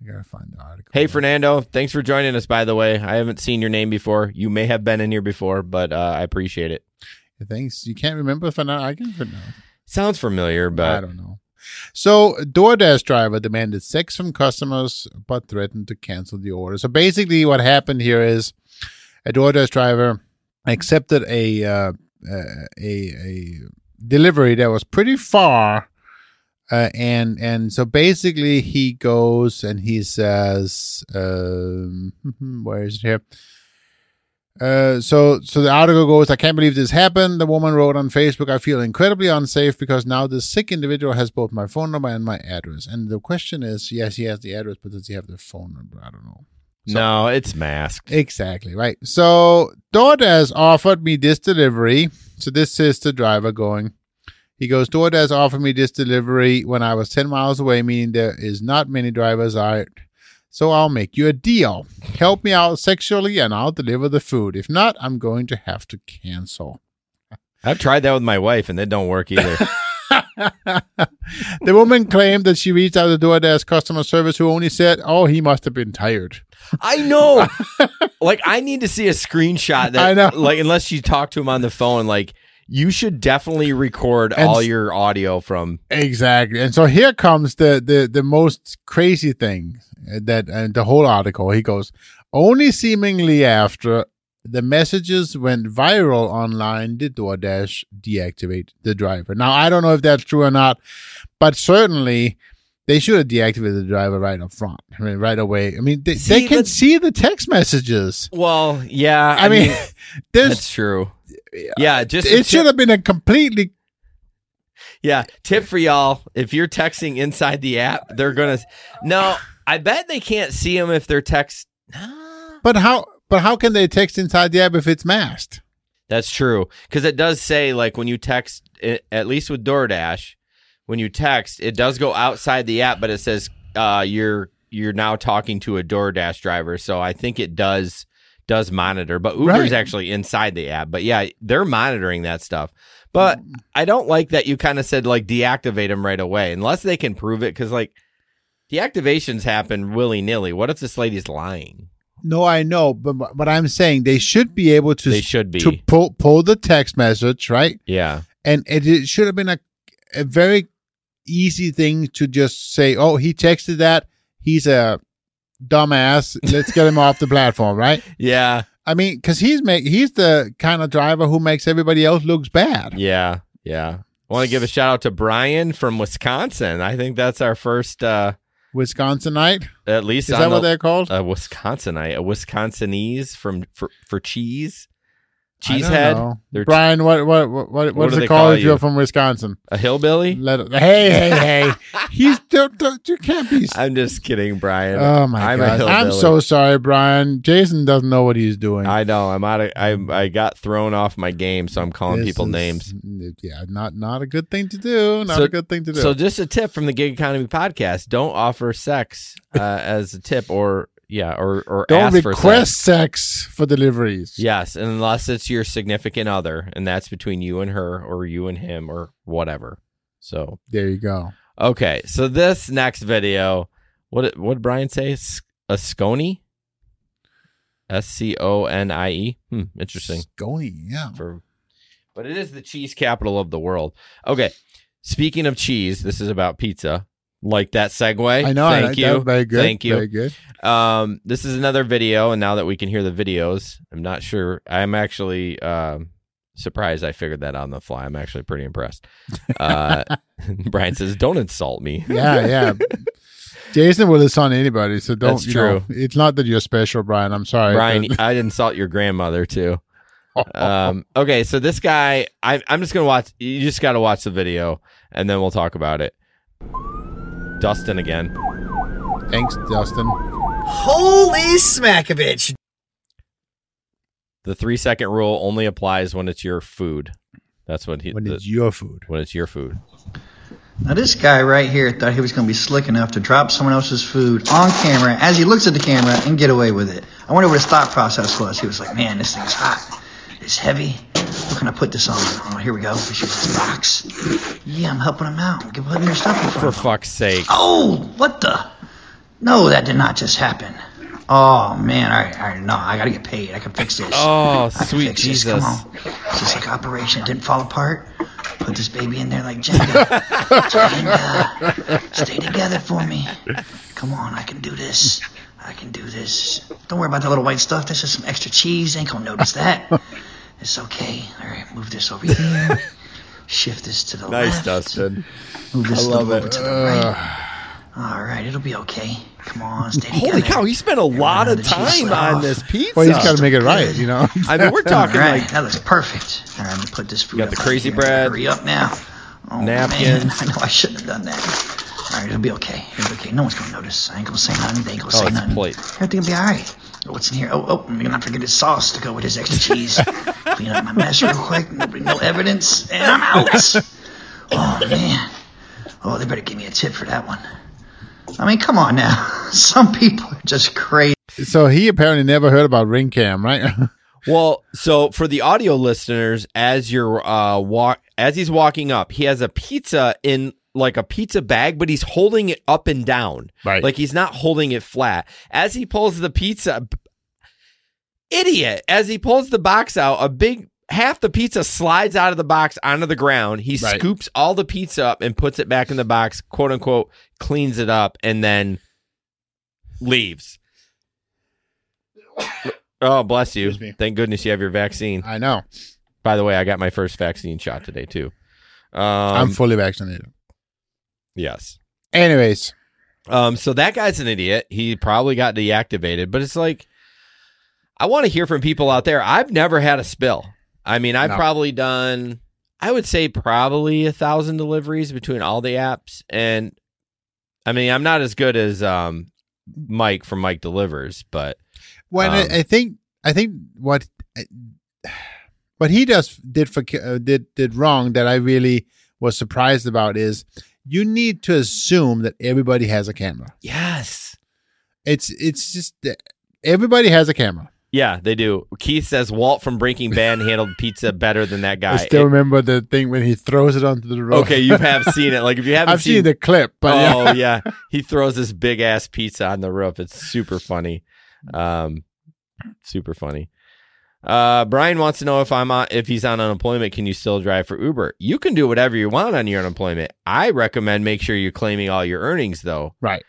I gotta find the article. Hey, Fernando, thanks for joining us. By the way, I haven't seen your name before. You may have been in here before, but I appreciate it. Thanks. You can't remember Fernando? I can Fernando. Sounds familiar, but... I don't know. So, DoorDash driver demanded sex from customers, but threatened to cancel the order. So, basically, what happened here is a DoorDash driver accepted a delivery that was pretty far, and so, basically, he goes and he says, where is it here? So the article goes, I can't believe this happened. The woman wrote on Facebook, I feel incredibly unsafe because now this sick individual has both my phone number and my address. And the question is, yes, he has the address, but does he have the phone number? I don't know. So, no, it's masked. Exactly, right. So DoorDash offered me this delivery. So this is the driver going. He goes, DoorDash offered me this delivery when I was 10 miles away, meaning there is not many drivers out. So I'll make you a deal. Help me out sexually and I'll deliver the food. If not, I'm going to have to cancel. I've tried that with my wife and it don't work either. The woman claimed that she reached out to DoorDash customer service, who only said, oh, he must have been tired. I know. Like, I need to see a screenshot. That, I know. Like, unless you talk to him on the phone, like, you should definitely record all your audio from. Exactly. And so here comes the most crazy thing that, and the whole article, he goes, only seemingly after the messages went viral online, did DoorDash deactivate the driver. Now, I don't know if that's true or not, but certainly they should have deactivated the driver right up front, I mean, right away. I mean, they can see the text messages. Well, yeah. I mean that's true. Yeah, just it should have been a completely... Yeah, tip for y'all. If you're texting inside the app, they're going to... No, I bet they can't see them if they're text... But how can they text inside the app if it's masked? That's true. Because it does say, like, when you text, at least with DoorDash, when you text, it does go outside the app, but it says you're now talking to a DoorDash driver. So I think it does monitor, but Uber's actually inside the app. But yeah, they're monitoring that stuff. But I don't like that you kind of said, like, deactivate them right away, unless they can prove it, because, like, deactivations happen willy-nilly. What if this lady's lying? No, I know, but I'm saying they should be able to... They should be. To pull the text message, right? Yeah. And it should have been a very easy thing to just say, oh, he texted that. He's a... dumbass, let's get him off the platform, right? Yeah. I mean, because he's the kind of driver who makes everybody else looks bad. Yeah, yeah. I want to give a shout out to Brian from Wisconsin. I think that's our first... Wisconsinite? At least is that what they're called? A Wisconsinite, a Wisconsinese for cheese. Cheesehead. Brian, what is it called if you're from Wisconsin? A hillbilly? Hey. He's you can't be. I'm just kidding, Brian. Oh my God. I'm so sorry, Brian. Jason doesn't know what he's doing. I know. I got thrown off my game, so I'm calling people names. Yeah, not a good thing to do. Not a good thing to do. So just a tip from the Gig Economy podcast: don't offer sex as a tip or. Yeah, or don't ask for sex. Don't request sex for deliveries. Yes, unless it's your significant other, and that's between you and her, or you and him, or whatever. So there you go. Okay, so this next video, what did Brian say? A scony? Sconie? Interesting. Scony, yeah. For But it is the cheese capital of the world. Okay. Speaking of cheese, this is about pizza. Like that segue? I know. Thank you. Very good. Thank you. Very good. This is another video, and now that we can hear the videos, I'm not sure. I'm actually surprised I figured that out on the fly. I'm actually pretty impressed. Brian says, don't insult me. Yeah. Jason will insult anybody, so don't. That's true. Know, it's not that you're special, Brian. I'm sorry. Brian, I'd insult your grandmother, too. Okay, so this guy, I'm just going to watch. You just got to watch the video, and then we'll talk about it. Dustin again. Thanks, Dustin. Holy smack-a-bitch. The 3-second rule only applies when it's your food. That's what he... When it's your food. When it's your food. Now, this guy right here thought he was going to be slick enough to drop someone else's food on camera as he looks at the camera and get away with it. I wonder what his thought process was. He was like, man, this thing's hot. It's heavy. What can I put this on? Oh, here we go. We should use this box. Yeah, I'm helping him out. I'm putting your stuff in front of him. For fuck's sake. Oh, what the? No, that did not just happen. Oh, man. All right. No, I got to get paid. I can fix this. Oh, sweet Jesus. Come on. It's just like Operation. It didn't fall apart. Put this baby in there like Jenga. Stay together for me. Come on, I can do this. Don't worry about the little white stuff. This is some extra cheese. Ain't gonna notice that. It's okay. All right, move this over here. Shift this to the left. Nice, Dustin. Move this over to the right. All right, it'll be okay. Come on, stay together. Holy cow, he spent a lot of time on this pizza. Well, he's got to make it right, you know. I mean, we're talking right, like... that looks perfect. All right, I'm going to put this food up. Got the crazy bread. Hurry up now. Oh, napkins. Man, I know I shouldn't have done that. All right, it'll be okay. No one's going to notice. I ain't going to say nothing. They ain't going to say nothing. It's a plate. Everything will be all right. What's in here? Oh, I'm going to forget his sauce to go with his extra cheese. Clean up my mess real quick. No evidence. And I'm out. Oh, man. Oh, they better give me a tip for that one. I mean, come on now. Some people are just crazy. So he apparently never heard about Ring Cam, right? Well, so for the audio listeners, as you're as he's walking up, he has a pizza in like a pizza bag, but he's holding it up and down. Right. Like he's not holding it flat. As he pulls the pizza, idiot. As he pulls the box out, half the pizza slides out of the box onto the ground. He scoops all the pizza up and puts it back in the box, quote unquote, cleans it up, and then leaves. Oh, bless you. Thank goodness you have your vaccine. I know. By the way, I got my first vaccine shot today, too. I'm fully vaccinated. Yes. Anyways. So that guy's an idiot. He probably got deactivated, but it's like, I want to hear from people out there. I've never had a spill. I mean, I've probably done, I would say probably 1,000 deliveries between all the apps. And I mean, I'm not as good as Mike from Mike Delivers, but. Well, I think what he did wrong that I really was surprised about is you need to assume that everybody has a camera. Yes. It's just everybody has a camera. Yeah, they do. Keith says Walt from Breaking Bad handled pizza better than that guy. I still remember the thing when he throws it onto the road. Okay, you have seen it. Like if you haven't, I've seen the clip. But oh yeah, he throws this big ass pizza on the roof. It's super funny. Super funny. Brian wants to know if he's on unemployment, can you still drive for Uber? You can do whatever you want on your unemployment. I recommend make sure you're claiming all your earnings though. Right.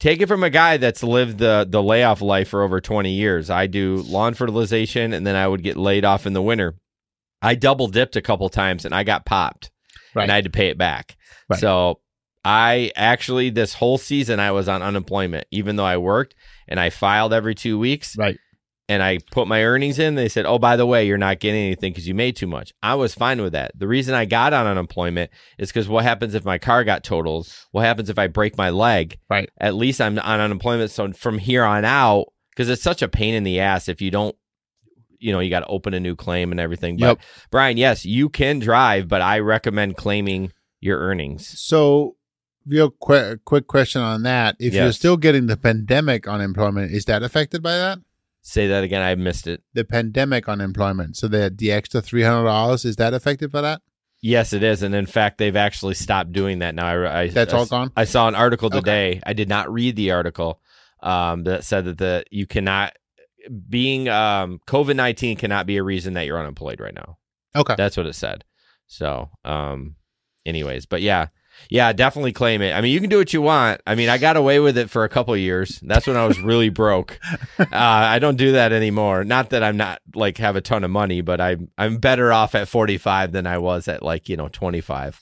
Take it from a guy that's lived the layoff life for over 20 years. I do lawn fertilization, and then I would get laid off in the winter. I double dipped a couple times, and I got popped, and I had to pay it back. Right. So I actually, this whole season, I was on unemployment, even though I worked, and I filed every 2 weeks, and I put my earnings in. They said, oh, by the way, you're not getting anything because you made too much. I was fine with that. The reason I got on unemployment is because what happens if my car got totaled? What happens if I break my leg? Right. At least I'm on unemployment. So from here on out, because it's such a pain in the ass if you don't, you know, you got to open a new claim and everything. But Brian, yes, you can drive, but I recommend claiming your earnings. So real quick question on that. If you're still getting the pandemic unemployment, is that affected by that? Say that again. I missed it. The pandemic unemployment. So the extra $300, is that affected by that? Yes, it is. And in fact, they've actually stopped doing that now. That's all gone? I saw an article today. Okay. I did not read the article that said that you cannot, being COVID-19 cannot be a reason that you're unemployed right now. Okay. That's what it said. So, anyways, but yeah. Yeah, definitely claim it. I mean, you can do what you want. I mean, I got away with it for a couple of years. That's when I was really broke. I don't do that anymore. Not that I'm not like have a ton of money, but I'm better off at 45 than I was at 25.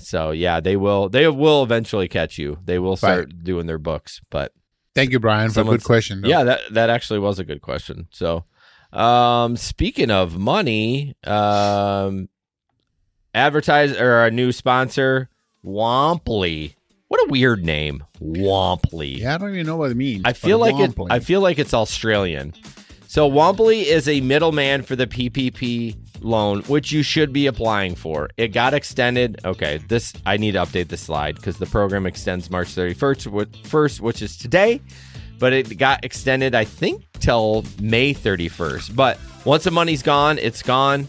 So yeah, they will eventually catch you. They will start doing their books. But thank you, Brian, for a good question. Though. Yeah, that actually was a good question. So, speaking of money, advertiser or our new sponsor. Womply. What a weird name. Womply. Yeah, I don't even know what it means. I feel like it's Australian. So Womply is a middleman for the PPP loan, which you should be applying for. It got extended. Okay, I need to update the slide because the program extends March 31st, which is today. But it got extended, I think, till May 31st. But once the money's gone, it's gone.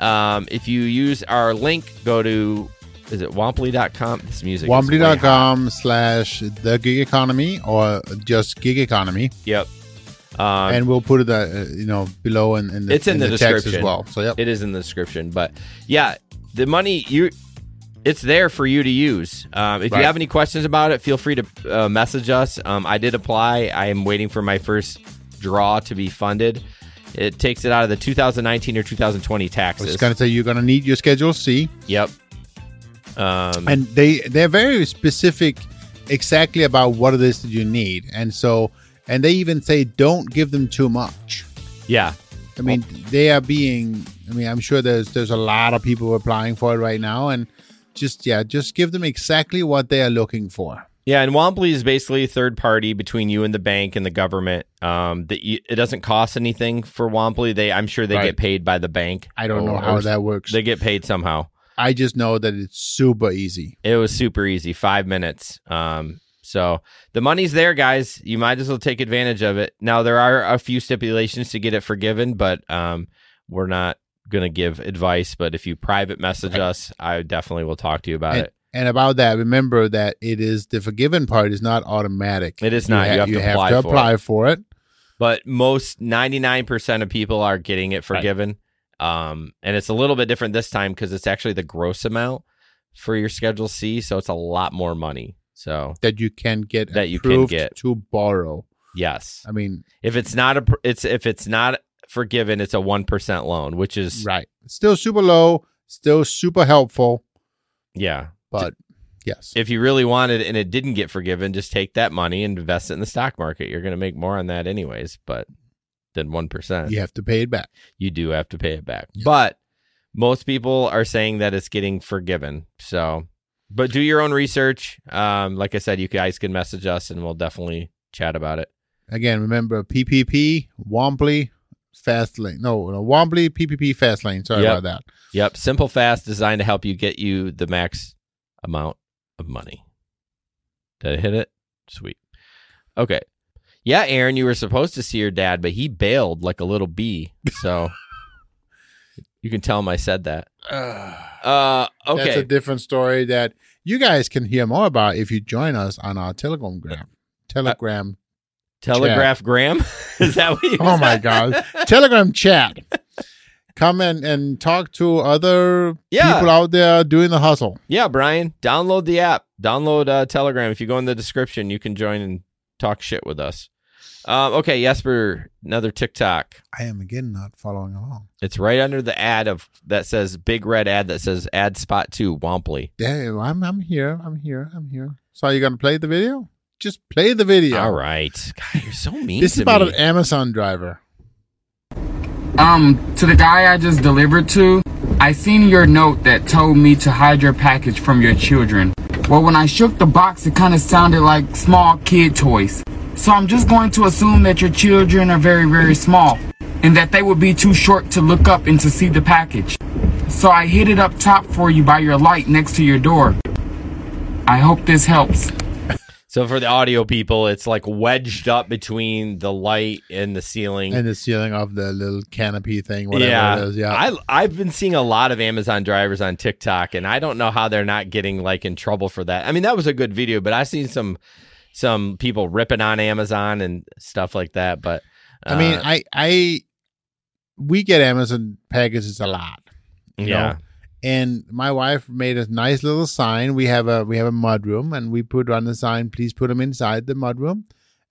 If you use our link, go to... Is it Womply.com? This music. Womply.com/the gig economy or just gig economy. Yep. And we'll put it, below in the description text as well. So yep. It is in the description. But yeah, the money it's there for you to use. If you have any questions about it, feel free to message us. I did apply. I am waiting for my first draw to be funded. It takes it out of the 2019 or 2020 taxes. I was going to say you're going to need your Schedule C. Yep. And they're very specific exactly about what it is that you need. And so, and they even say, don't give them too much. Yeah. I mean, I'm sure there's a lot of people applying for it right now and just give them exactly what they are looking for. Yeah. And Womply is basically a third party between you and the bank and the government. It doesn't cost anything for Womply. I'm sure they get paid by the bank. I don't know how that works. They get paid somehow. I just know that it's super easy. It was super easy, 5 minutes. So the money's there, guys. You might as well take advantage of it. Now, there are a few stipulations to get it forgiven, but we're not going to give advice. But if you private message us, I definitely will talk to you about it. And about that, remember that it is the forgiven part is not automatic. It is not. You have to apply for it. But most 99% of people are getting it forgiven. Right. And it's a little bit different this time because it's actually the gross amount for your Schedule C, so it's a lot more money. So that you can get approved to borrow. Yes, I mean if it's not forgiven, it's a 1% loan, which is right. Still super low, still super helpful. Yeah, but yes, if you really wanted and it didn't get forgiven, just take that money and invest it in the stock market. You're going to make more on that anyways, but. Than 1%. You have to pay it back. You do have to pay it back. Yeah. But most people are saying that it's getting forgiven. So, but do your own research. Like I said, you guys can message us and we'll definitely chat about it. Again, remember PPP, Womply, Fastlane. No, Womply, PPP, Fastlane. Sorry about that. Yep. Simple, fast, designed to help you get you the max amount of money. Did I hit it? Sweet. Okay. Yeah, Aaron, you were supposed to see your dad, but he bailed like a little bee. So you can tell him I said that. Okay. That's a different story that you guys can hear more about if you join us on our Telegram. Telegraph Gram? Is that what you Oh, my God. Telegram chat. Come and talk to other people out there doing the hustle. Yeah, Brian. Download the app. Download Telegram. If you go in the description, you can join and talk shit with us. Okay, Jesper, another TikTok. I am again not following along. It's right under the ad that says ad spot 2 Womply. Damn, I'm here. So are you going to play the video? Just play the video. All right. God, you're so mean. This is about an Amazon driver. To the guy I just delivered to, I seen your note that told me to hide your package from your children. Well, when I shook the box, it kind of sounded like small kid toys. So I'm just going to assume that your children are very, very small and that they would be too short to look up and to see the package. So I hid it up top for you by your light next to your door. I hope this helps. So for the audio people, it's like wedged up between the light and the ceiling. And the ceiling of the little canopy thing, whatever it is. Yeah. I've been seeing a lot of Amazon drivers on TikTok, and I don't know how they're not getting like in trouble for that. I mean, that was a good video, but I've seen some people ripping on Amazon and stuff like that. But I mean, we get Amazon packages a lot. you know? And my wife made a nice little sign. We have a mudroom, and we put on the sign, please put them inside the mudroom.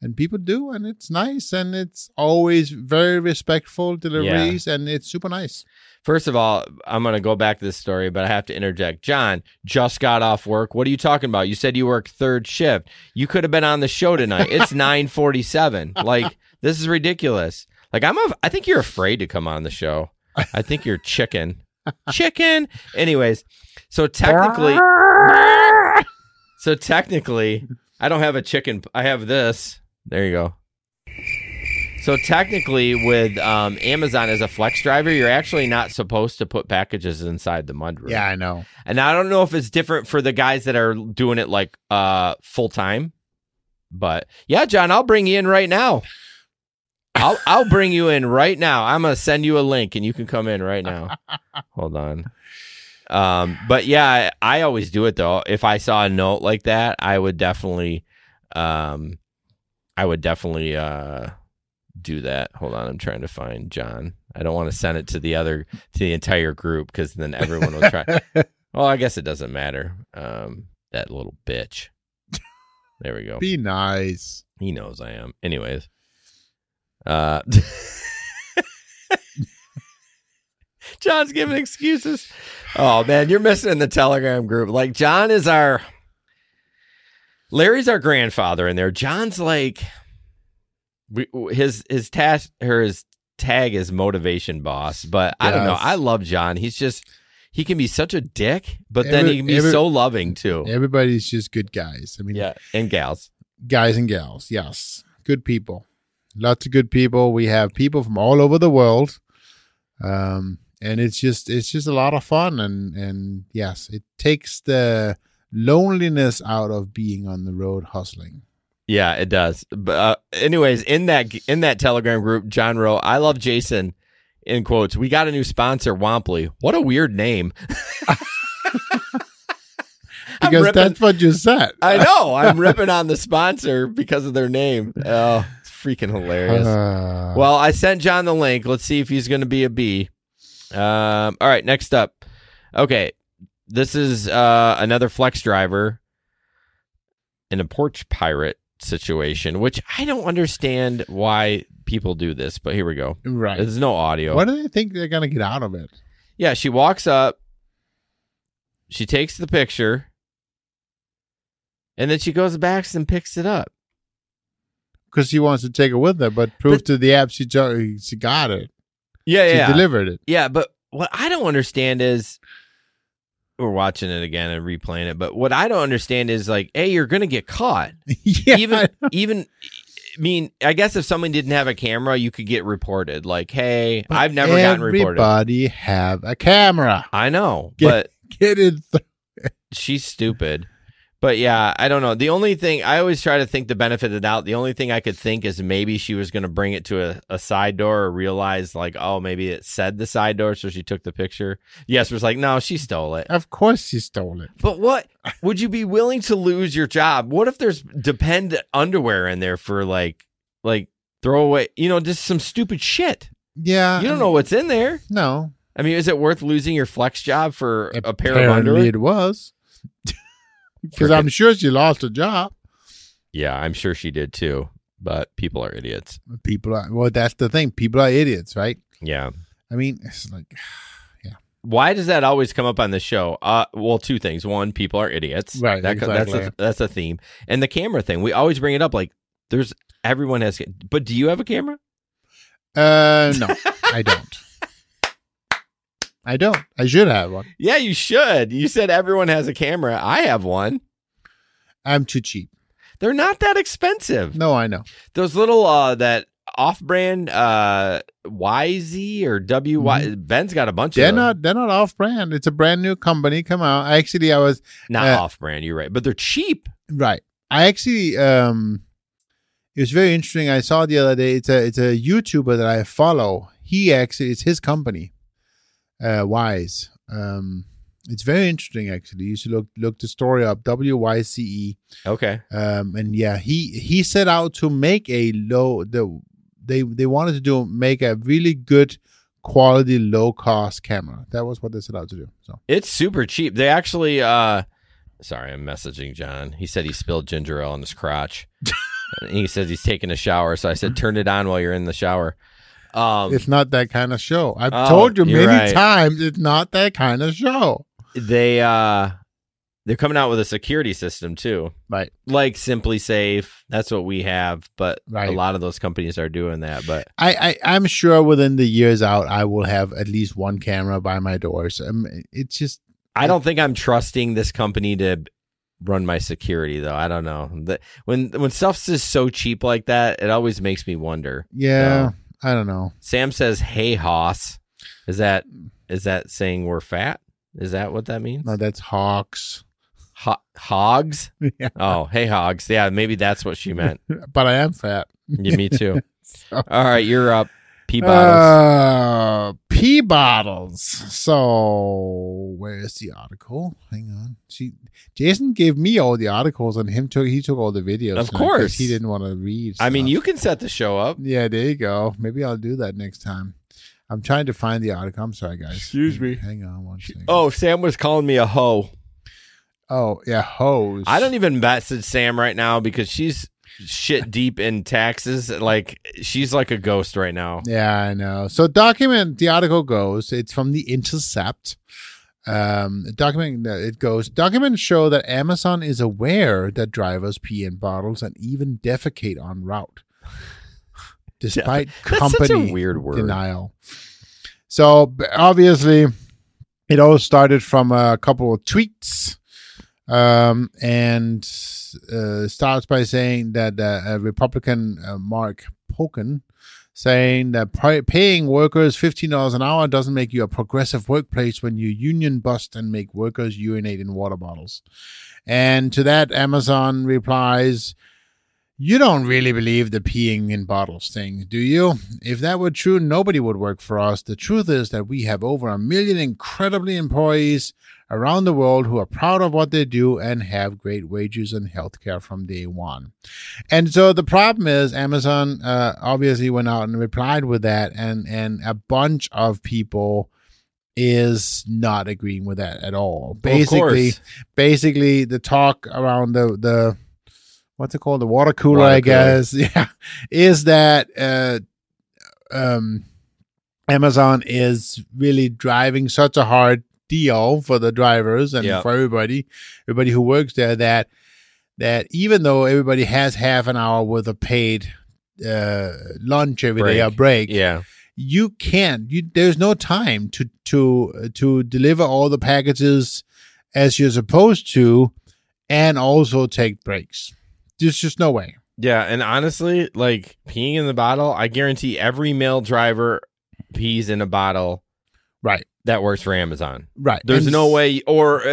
And people do, and it's nice, and it's always very respectful deliveries, and it's super nice. First of all, I'm going to go back to this story, but I have to interject. John just got off work. What are you talking about? You said you worked third shift. You could have been on the show tonight. It's 9:47. Like, this is ridiculous. Like, I think you're afraid to come on the show. I think you're chicken. Chicken. Anyways, so technically, I don't have a chicken. I have this. There you go. So technically, with Amazon as a flex driver, you're actually not supposed to put packages inside the mudroom. Yeah, I know. And I don't know if it's different for the guys that are doing it like full time. But yeah, John, I'll bring you in right now. I'll bring you in right now. I'm going to send you a link and you can come in right now. Hold on. But yeah, I always do it though. If I saw a note like that, I would definitely do that. Hold on, I'm trying to find John. I don't want to send it to the entire group because then everyone will try. Well, I guess it doesn't matter. That little bitch. There we go. Be nice. He knows I am. Anyways. John's giving excuses. Oh man, you're missing the Telegram group. Like John is Larry's our grandfather in there. John's like his tag is motivation boss, but yes. I don't know. I love John. He's just he can be such a dick, but then he can be so loving too. Everybody's just good guys. I mean, yeah, and gals. Guys and gals, yes. Good people. Lots of good people. We have people from all over the world. And it's just a lot of fun. And yes, it takes the loneliness out of being on the road hustling. Yeah, it does. But anyways, in that Telegram group, John Rowe, I love Jason, in quotes, we got a new sponsor, Womply. What a weird name. Because that's what you said. I know. I'm ripping on the sponsor because of their name. Oh, it's freaking hilarious. Well, I sent John the link. Let's see if he's going to be a B. All right, next up. Okay, this is another flex driver in a porch pirate situation, which I don't understand why people do this, but here we go. Right. There's no audio. What do they think they're going to get out of it? Yeah, she walks up. She takes the picture. And then she goes back and picks it up. Because she wants to take it with her, but proof to the app she got it. Yeah. She delivered it. Yeah, but what I don't understand is, we're watching it again and replaying it, but what I don't understand is like, hey, you're going to get caught. Yeah, even, I mean, I guess if someone didn't have a camera, you could get reported. Like, hey, but I've never gotten reported. Everybody have a camera. I know, but get it. She's stupid. But yeah, I don't know. The only thing I always try to think the benefit of the doubt. The only thing I could think is maybe she was going to bring it to a side door or realize like, oh, maybe it said the side door. So she took the picture. Yes. Was like, no, she stole it. Of course she stole it. But what would you be willing to lose your job? What if there's dependent underwear in there for like throwaway, just some stupid shit. Yeah. You don't know what's in there. No. I mean, is it worth losing your flex job for a pair of underwear? It was. Because I'm sure she lost her job. Yeah, I'm sure she did too. But people are idiots. Well, that's the thing. People are idiots, right? Yeah. I mean, it's like, yeah. Why does that always come up on the show? Well, two things. One, people are idiots. Right. Exactly. That's a theme. And the camera thing. We always bring it up. Like, everyone has. But do you have a camera? No, I don't. I don't. I should have one. Yeah, you should. You said everyone has a camera. I have one. I'm too cheap. They're not that expensive. No, I know. Those little that off-brand Wyze or WY. Mm-hmm. Ben's got a bunch of them. They're not off-brand. It's a brand new company. Come out. Actually, I was not off-brand. You're right, but they're cheap. Right. I actually it was very interesting. I saw the other day. It's a YouTuber that I follow. He actually it's his company. Wyze. It's very interesting, actually. You should look the story up. WYZE. Okay. And yeah, he set out to make a low. They wanted to make a really good quality, low-cost camera. That was what they set out to do. So it's super cheap. They actually... sorry, I'm messaging John. He said he spilled ginger ale on his crotch. He says he's taking a shower, so I said, turn it on while you're in the shower. It's not that kind of show. I've told you many times, it's not that kind of show. They're coming out with a security system, too. Right. Like Simply Safe. That's what we have. But a lot of those companies are doing that. But I'm sure within the years out, I will have at least one camera by my doors. It's just... I don't think I'm trusting this company to run my security, though. I don't know. When stuff's just so cheap like that, it always makes me wonder. Yeah, so, I don't know. Sam says, hey, Hoss. Is that saying we're fat? Is that what that means? No, that's hogs. Hogs? Yeah. Oh, hey, hogs. Yeah, maybe that's what she meant. But I am fat. Yeah, me too. So. All right, you're up. Pee bottles. Pee bottles. So where is the article? Hang on. Jason gave me all the articles, and he took all the videos. Of course, he didn't want to read. Stuff. I mean, you can set the show up. Yeah, there you go. Maybe I'll do that next time. I'm trying to find the article. I'm sorry, guys. Excuse me. Hang on one second. Oh, Sam was calling me a hoe. Oh yeah, hoes. I don't even message Sam right now because she's. Shit deep in taxes, like she's like a ghost right now. Yeah, I know. So the article goes, it's from The Intercept. Documents show that Amazon is aware that drivers pee in bottles and even defecate en route, despite company weird word. Denial. So obviously, it all started from a couple of tweets. And starts by saying that a Republican, Mark Pocan, saying that paying workers $15 an hour doesn't make you a progressive workplace when you union bust and make workers urinate in water bottles. And to that, Amazon replies, you don't really believe the peeing in bottles thing, do you? If that were true, nobody would work for us. The truth is that we have over 1 million incredibly employees around the world who are proud of what they do and have great wages and healthcare from day one. And so the problem is Amazon obviously went out and replied with that, and a bunch of people is not agreeing with that at all. Basically the talk around the what's it called? The water cooler, I guess. Yeah. Is that Amazon is really driving such a hard deal for the drivers and for everybody who works there that even though everybody has half an hour worth of paid lunch every day, a break. Yeah. You can't. There's no time to deliver all the packages as you're supposed to and also take breaks. There's just no way. Yeah, and honestly, like peeing in the bottle, I guarantee every male driver pees in a bottle. Right. That works for Amazon. Right. There's no way or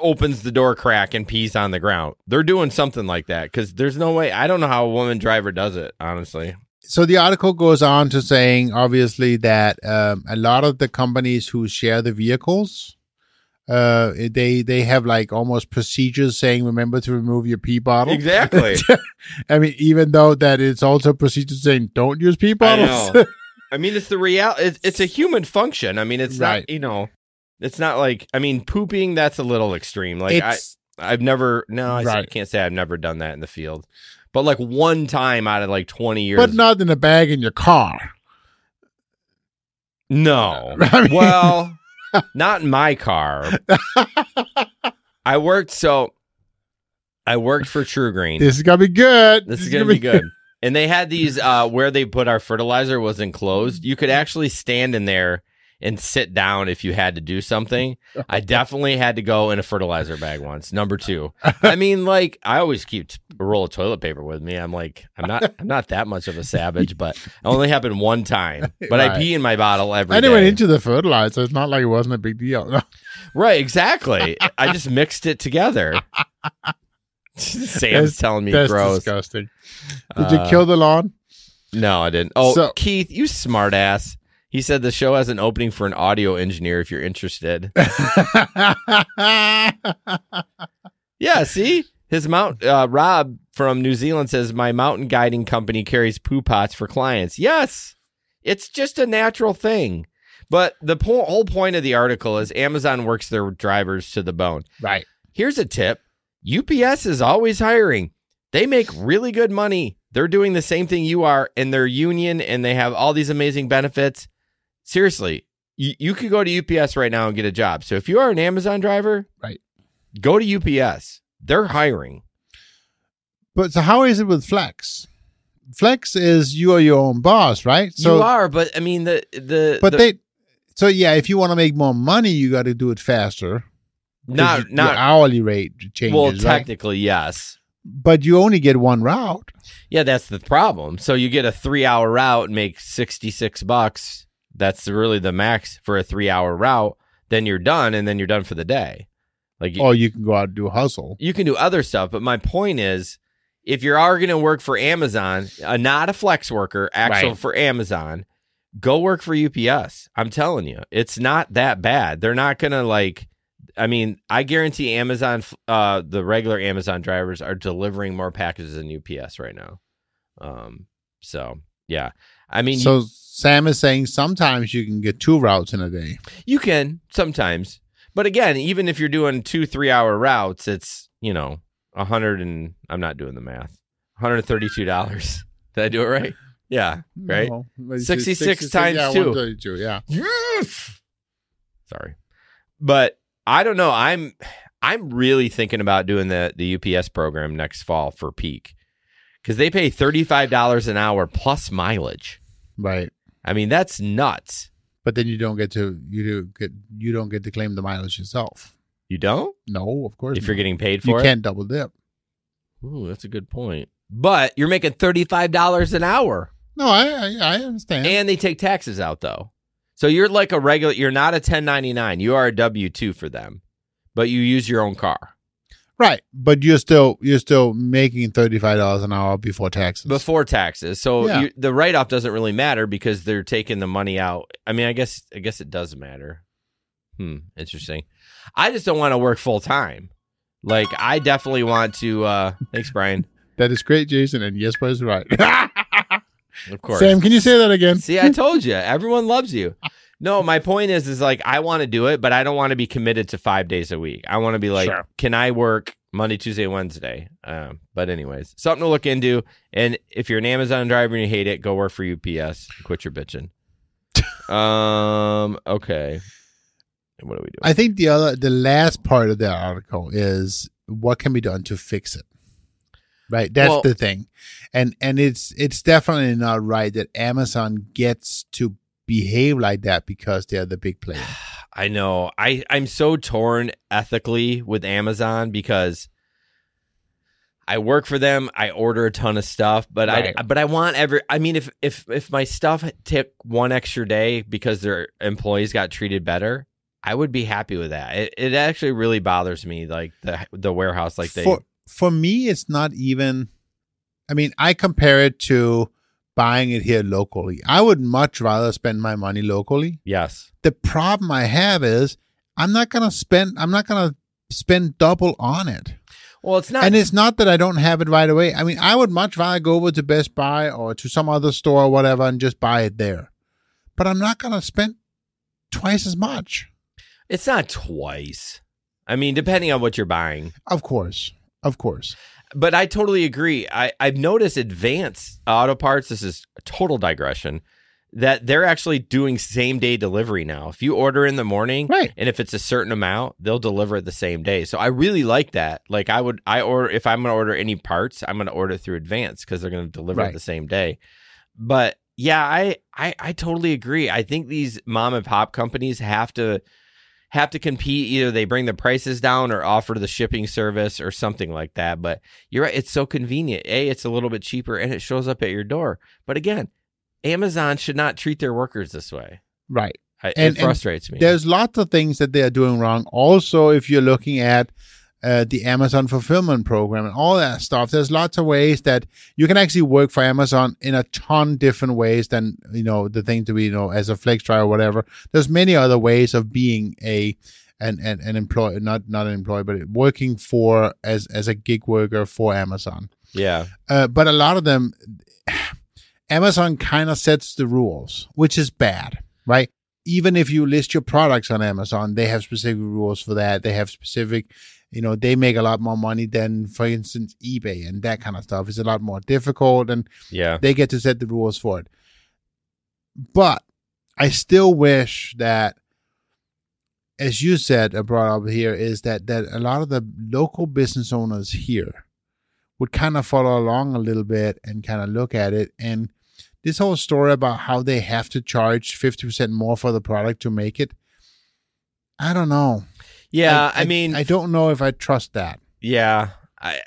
opens the door crack and pees on the ground. They're doing something like that because there's no way. I don't know how a woman driver does it, honestly. So the article goes on to saying, obviously, that a lot of the companies who share the vehicles... they have like almost procedures saying, remember to remove your pee bottle. Exactly. I mean, even though that it's also procedures saying, don't use pee bottles. I know. I mean, it's the reality. It's a human function. I mean, it's not, you know, it's not like, I mean, pooping, that's a little extreme. Like I can't say I've never done that in the field, but like one time out of like 20 years, but not in a bag in your car. No. I mean, well, not in my car. I worked for TruGreen. This is going to be good. This is going to be good. And they had these where they put our fertilizer was enclosed. You could actually stand in there and sit down if you had to do something. I definitely had to go in a fertilizer bag once. Number two. I mean, like, I always keep a roll of toilet paper with me. I'm like, I'm not that much of a savage, but it only happened one time. But I pee in my bottle every day. I went into the fertilizer. It's not like it wasn't a big deal. Right, exactly. I just mixed it together. Sam's telling me that's gross. Disgusting. Did you kill the lawn? No, I didn't. Oh, so, Keith, you smart ass. He said the show has an opening for an audio engineer if you're interested. Yeah, see? His Rob from New Zealand says, my mountain guiding company carries poo pots for clients. Yes. It's just a natural thing. But the whole point of the article is Amazon works their drivers to the bone. Right. Here's a tip. UPS is always hiring. They make really good money. They're doing the same thing you are, and they're union, and they have all these amazing benefits. Seriously, you could go to UPS right now and get a job. So if you are an Amazon driver, right, go to UPS. They're hiring. But so how is it with Flex? Flex is you are your own boss, right? So you are, but I mean So yeah, if you want to make more money, you got to do it faster. Your hourly rate changes. Well, technically, right? Yes. But you only get one route. Yeah, that's the problem. So you get a 3-hour route and make $66. That's really the max for a 3-hour route. Then you're done, and then you're done for the day. Like, or you can go out and do a hustle. You can do other stuff. But my point is, if you are going to work for Amazon, not a flex worker, actual right. for Amazon, go work for UPS. I'm telling you, it's not that bad. They're not going to like... I mean, I guarantee Amazon, the regular Amazon drivers are delivering more packages than UPS right now. So, yeah. I mean, so Sam is saying sometimes you can get 2 routes in a day. You can sometimes. But again, even if you're doing 2 3-hour routes, it's, you know, I'm not doing the math. $132. Did I do it right? Yeah. Right. No, 66 times 2. Yeah. Yes! Sorry. But I don't know. I'm really thinking about doing the UPS program next fall for peak because they pay $35 an hour plus mileage. Right. I mean, that's nuts. But then you don't get to claim the mileage yourself. You don't? No, of course not. If you're getting paid for it, you can't double dip. Ooh, that's a good point. But you're making $35 an hour. No, I understand. And they take taxes out though. So you're like a regular, you're not a 1099. You are a W-2 for them, but you use your own car. Right. But you're still making $35 an hour before taxes. Before taxes. So yeah. The write-off doesn't really matter because they're taking the money out. I mean, I guess it does matter. Interesting. I just don't want to work full time. Like I definitely want to, thanks Brian. That is great, Jason. And yes, Brian's right. Of course. Sam, can you say that again? See, I told you. Everyone loves you. No, my point is like, I want to do it, but I don't want to be committed to 5 days a week. I want to be like, sure. Can I work Monday, Tuesday, Wednesday? But anyways, something to look into. And if you're an Amazon driver and you hate it, go work for UPS. Quit your bitching. Okay. What are we doing? I think the last part of that article is what can be done to fix it. Right. That's the thing. And it's definitely not right that Amazon gets to behave like that because they're the big player. I know. I'm so torn ethically with Amazon because I work for them. I order a ton of stuff, but right. I want if my stuff took one extra day because their employees got treated better, I would be happy with that. It actually really bothers me. Like the warehouse, like For me, it's not even, I mean, I compare it to buying it here locally. I would much rather spend my money locally. Yes. The problem I have is I'm not going to spend double on it. Well, it's not. And it's not that I don't have it right away. I mean, I would much rather go over to Best Buy or to some other store or whatever and just buy it there. But I'm not going to spend twice as much. It's not twice. I mean, depending on what you're buying. Of course. But I totally agree. I've noticed Advance Auto Parts, this is a total digression, that they're actually doing same-day delivery now. If you order in the morning, right. And if it's a certain amount, they'll deliver it the same day. So I really like that. Like if I'm going to order any parts, I'm going to order through Advance because they're going to deliver right. it the same day. But yeah, I totally agree. I think these mom and pop companies have to compete. Either they bring the prices down or offer the shipping service or something like that. But you're right. It's so convenient. It's a little bit cheaper and it shows up at your door. But again, Amazon should not treat their workers this way. Right. It frustrates me. There's lots of things that they are doing wrong. Also, if you're looking at the Amazon fulfillment program and all that stuff, there's lots of ways that you can actually work for Amazon in a ton different ways than, you know, the thing to be, you know, as a flex driver or whatever. There's many other ways of being an employee, not an employee, but working for as a gig worker for Amazon. Yeah. But a lot of them, Amazon kind of sets the rules, which is bad, right? Even if you list your products on Amazon, they have specific rules for that. They have specific, you know, they make a lot more money than, for instance, eBay and that kind of stuff. It's a lot more difficult, and they get to set the rules for it. But I still wish that, as you said, I brought up here, is that a lot of the local business owners here would kind of follow along a little bit and kind of look at it. And this whole story about how they have to charge 50% more for the product to make it, I don't know. Yeah, I mean, I don't know if I trust that. Yeah, I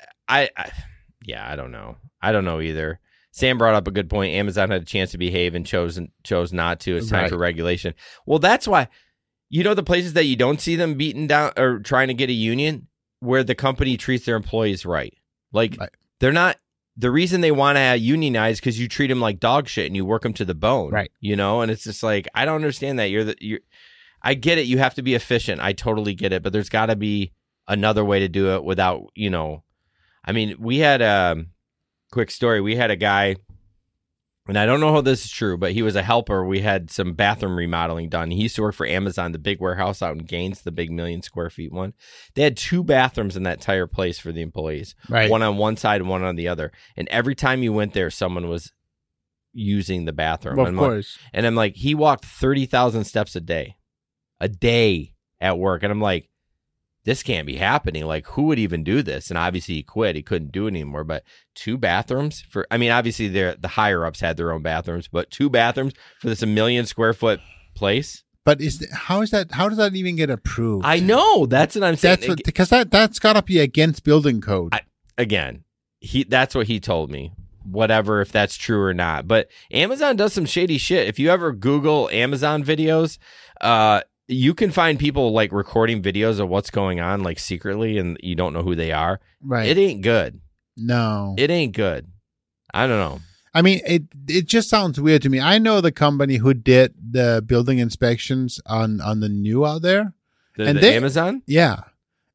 don't know. I don't know either. Sam brought up a good point. Amazon had a chance to behave and chose not to. It's time for regulation. Well, that's why, you know, the places that you don't see them beaten down or trying to get a union, where the company treats their employees right. Like, they're not, the reason they want to unionize because you treat them like dog shit and you work them to the bone. Right. You know, and it's just like, I don't understand that. I get it. You have to be efficient. I totally get it. But there's got to be another way to do it without, you know, I mean, we had a quick story. We had a guy, and I don't know how this is true, but he was a helper. We had some bathroom remodeling done. He used to work for Amazon, the big warehouse out in Gaines, the big 1,000,000 square feet one. They had two bathrooms in that entire place for the employees, right? One on one side and one on the other. And every time you went there, someone was using the bathroom. Well, of course. And I'm like, he walked 30,000 steps a day at work. And I'm like, this can't be happening. Like, who would even do this? And obviously he quit. He couldn't do it anymore. But two bathrooms for, I mean, obviously the higher ups had their own bathrooms, but two bathrooms for this 1,000,000 square foot place. But how does that even get approved? I know. That's what I'm saying. That's gotta be against building code. That's what he told me. Whatever, if that's true or not. But Amazon does some shady shit. If you ever Google Amazon videos, you can find people like recording videos of what's going on, like secretly, and you don't know who they are. Right. It ain't good. No, it ain't good. I don't know. I mean, it just sounds weird to me. I know the company who did the building inspections on the new out there. The Amazon? Yeah.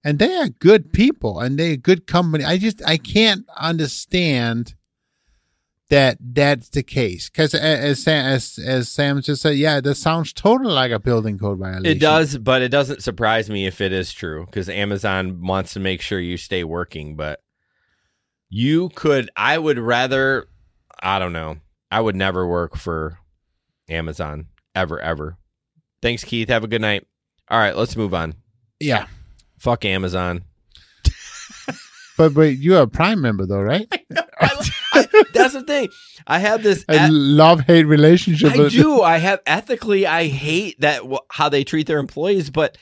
And they are good people and they're a good company. I can't understand that that's the case, because as Sam just said, yeah, that sounds totally like a building code violation. It does, but it doesn't surprise me if it is true, because Amazon wants to make sure you stay working. But I don't know. I would never work for Amazon ever. Thanks, Keith. Have a good night. All right, let's move on. Yeah, fuck Amazon. But you're a Prime member though, right? That's the thing. I have this love-hate relationship. I do. Ethically, I hate that how they treat their employees, but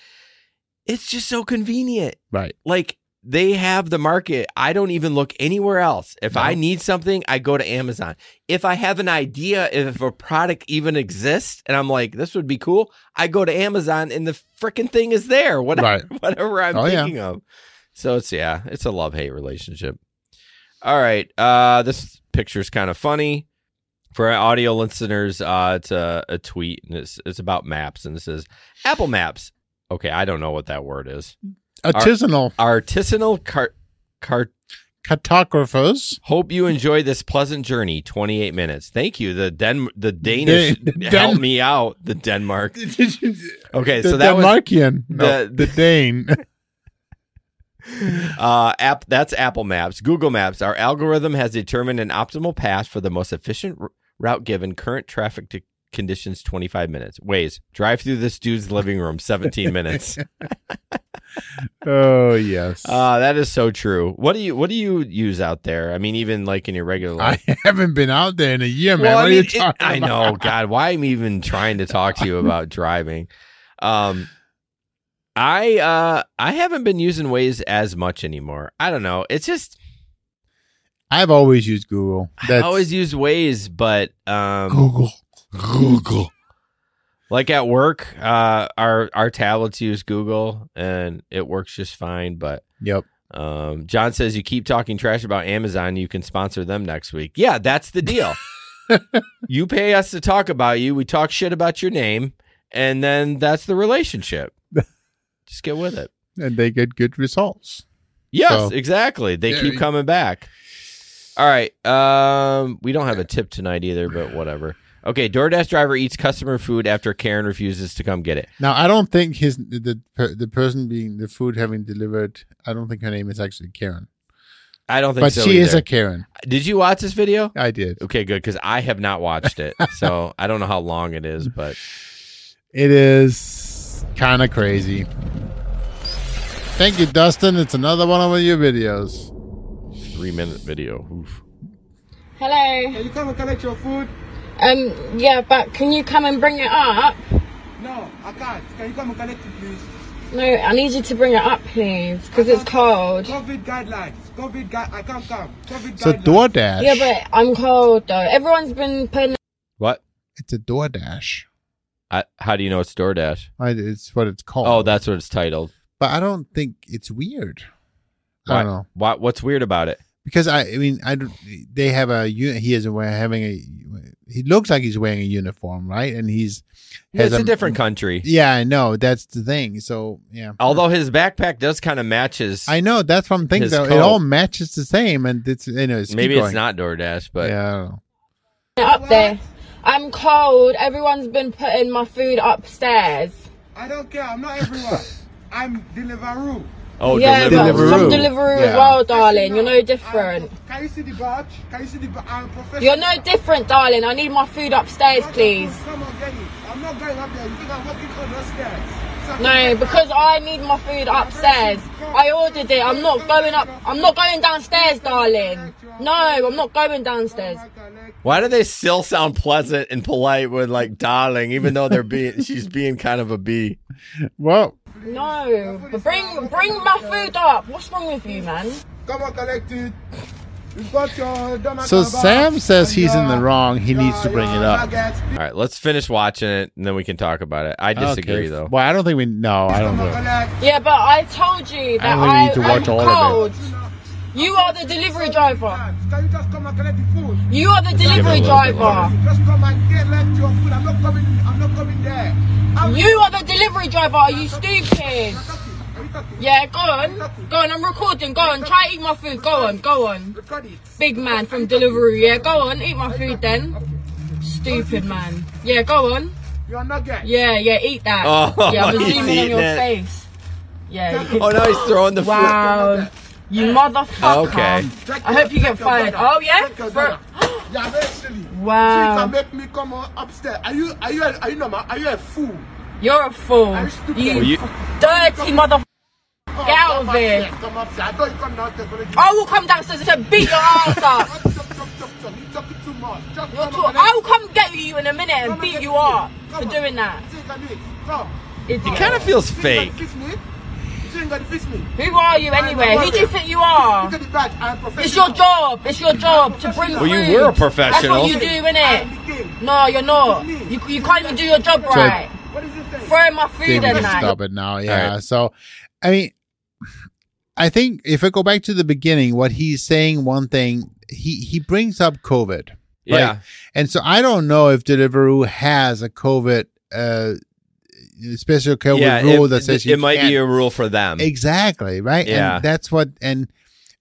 it's just so convenient. Right. Like, they have the market. I don't even look anywhere else. If I need something, I go to Amazon. If I have an idea, if a product even exists, and I'm like, this would be cool, I go to Amazon, and the freaking thing is there, whatever I'm thinking of. So it's a love-hate relationship. All right. This picture's kind of funny. For our audio listeners, it's a tweet, and it's about maps, and it says, Apple Maps. Okay, I don't know what that word is. Artisanal. Artisanal cartographers. Hope you enjoy this pleasant journey, 28 minutes. Thank you. The Danish helped me out, the Denmark. Okay, so that Denmarkian. Was... The Dane. That's Apple Maps. Google Maps. Our algorithm has determined an optimal path for the most efficient route given current traffic conditions, 25 minutes. Waze, drive through this dude's living room, 17 minutes. Oh, yes. That is so true. What do you use out there? I mean, even like in your regular life. I haven't been out there in a year, man. What are you talking about? I know. God, why am I even trying to talk to you about driving? I haven't been using Waze as much anymore. I don't know. It's just I've always used Google. I've always used Waze, but Google. Like at work, our tablets use Google, and it works just fine. But yep. John says you keep talking trash about Amazon. You can sponsor them next week. Yeah, that's the deal. You pay us to talk about you. We talk shit about your name, and then that's the relationship. Just get with it. And they get good results. Yes, so, exactly. They keep coming back. All right. We don't have a tip tonight either, but whatever. Okay, DoorDash driver eats customer food after Karen refuses to come get it. Now, I don't think the person being the food having delivered, I don't think her name is actually Karen. I don't think so either. But she is a Karen. Did you watch this video? I did. Okay, good, because I have not watched it, so I don't know how long it is, but... It is kind of crazy. Thank you, Dustin. It's another one of your videos. 3-minute video. Oof. Hello. Can you come and collect your food? Yeah, but can you come and bring it up? No, I can't. Can you come and collect it, please? No, I need you to bring it up, please, because it's cold. COVID guidelines. I can't come. COVID guidelines. It's a DoorDash. Yeah, but I'm cold, though. Everyone's been putting... What? It's a DoorDash. How do you know it's DoorDash? It's what it's called. Oh, that's what it's titled. But I don't think it's weird. I don't know. What's weird about it? Because they have a. He is having a. He looks like he's wearing a uniform, right? And it's a different country. Yeah, I know. That's the thing. So yeah. Although his backpack does kind of matches. I know that's what I'm thinking. Though. It all matches the same, and it's maybe it's not DoorDash, but yeah. I don't know. Up there, I'm cold. Everyone's been putting my food upstairs. I don't care. I'm not everyone. I'm Deliveroo. Oh, yeah, Deliveroo. From Deliveroo as well, darling. You're no different. Can you see the badge? Can you see the badge? I'm professional. You're no different, darling. I need my food upstairs, please. Come on, get it. I'm not going up there. You think I'm walking on those stairs? No, because I need my food upstairs. I ordered it. I'm not going up. I'm not going downstairs, darling. No, I'm not going downstairs. Why do they still sound pleasant and polite with like darling, even though she's being kind of a bee? Well. No, but bring my food up. What's wrong with you, man? Come on, collect it. So Sam says he's in the wrong. He needs to bring it up. All right, let's finish watching it, and then we can talk about it. I disagree, though. Well, I don't think we... No, I don't know. Yeah, but I told you that I need to watch all cold. Of it. You are the delivery driver. Can you just come and collect the food? You are the delivery driver. Just come and collect your food. I'm not coming there. You are the delivery driver. Are you stupid? Yeah, go on. Go on, I'm recording. Go on, try to eat my food. Go on. Big man from Deliveroo. Yeah, go on, eat my food then. Stupid man. Yeah, go on. You're a nugget. Yeah, eat that. Oh, yeah, I'm zooming on your face. Yeah. Oh, no, he's throwing the food. Wow. You motherfucker. Okay. I hope you get fired. Oh, yeah? Wow. You can make me come upstairs. Are you a fool? You're a fool. You dirty motherfucker. Get out of here. I will come downstairs and beat your ass up. I will come get you in a minute and beat you up for doing that. It kind of feels fake. Who are you anyway? Who do you think you are? It's your job to bring food. Well, you were a professional. That's what you do, innit? No, you're not. You can't even do your job right. What is this? Throw my food and that. Stop it now, yeah. Right. So, I mean, I think if I go back to the beginning, what he's saying, one thing, he brings up COVID. Yeah. Right? And so I don't know if Deliveroo has a COVID special COVID rule that says it might be a rule for them. Exactly, right? Yeah. And that's what, and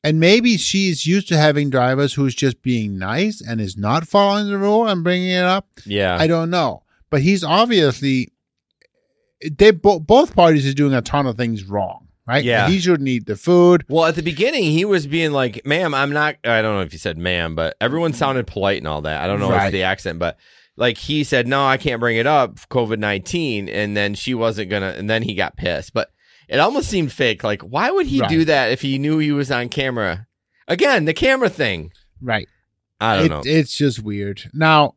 maybe she's used to having drivers who's just being nice and is not following the rule and bringing it up. Yeah. I don't know. But he's obviously, both parties are doing a ton of things wrong, right? Yeah. And he shouldn't eat the food. Well, at the beginning, he was being like, ma'am, I don't know if he said ma'am, but everyone sounded polite and all that. I don't know if it's the accent, but like he said, no, I can't bring it up, COVID-19. And then she wasn't going to, and then he got pissed. But it almost seemed fake. Like, why would he do that if he knew he was on camera? Again, the camera thing. Right. I don't know. It's just weird. Now,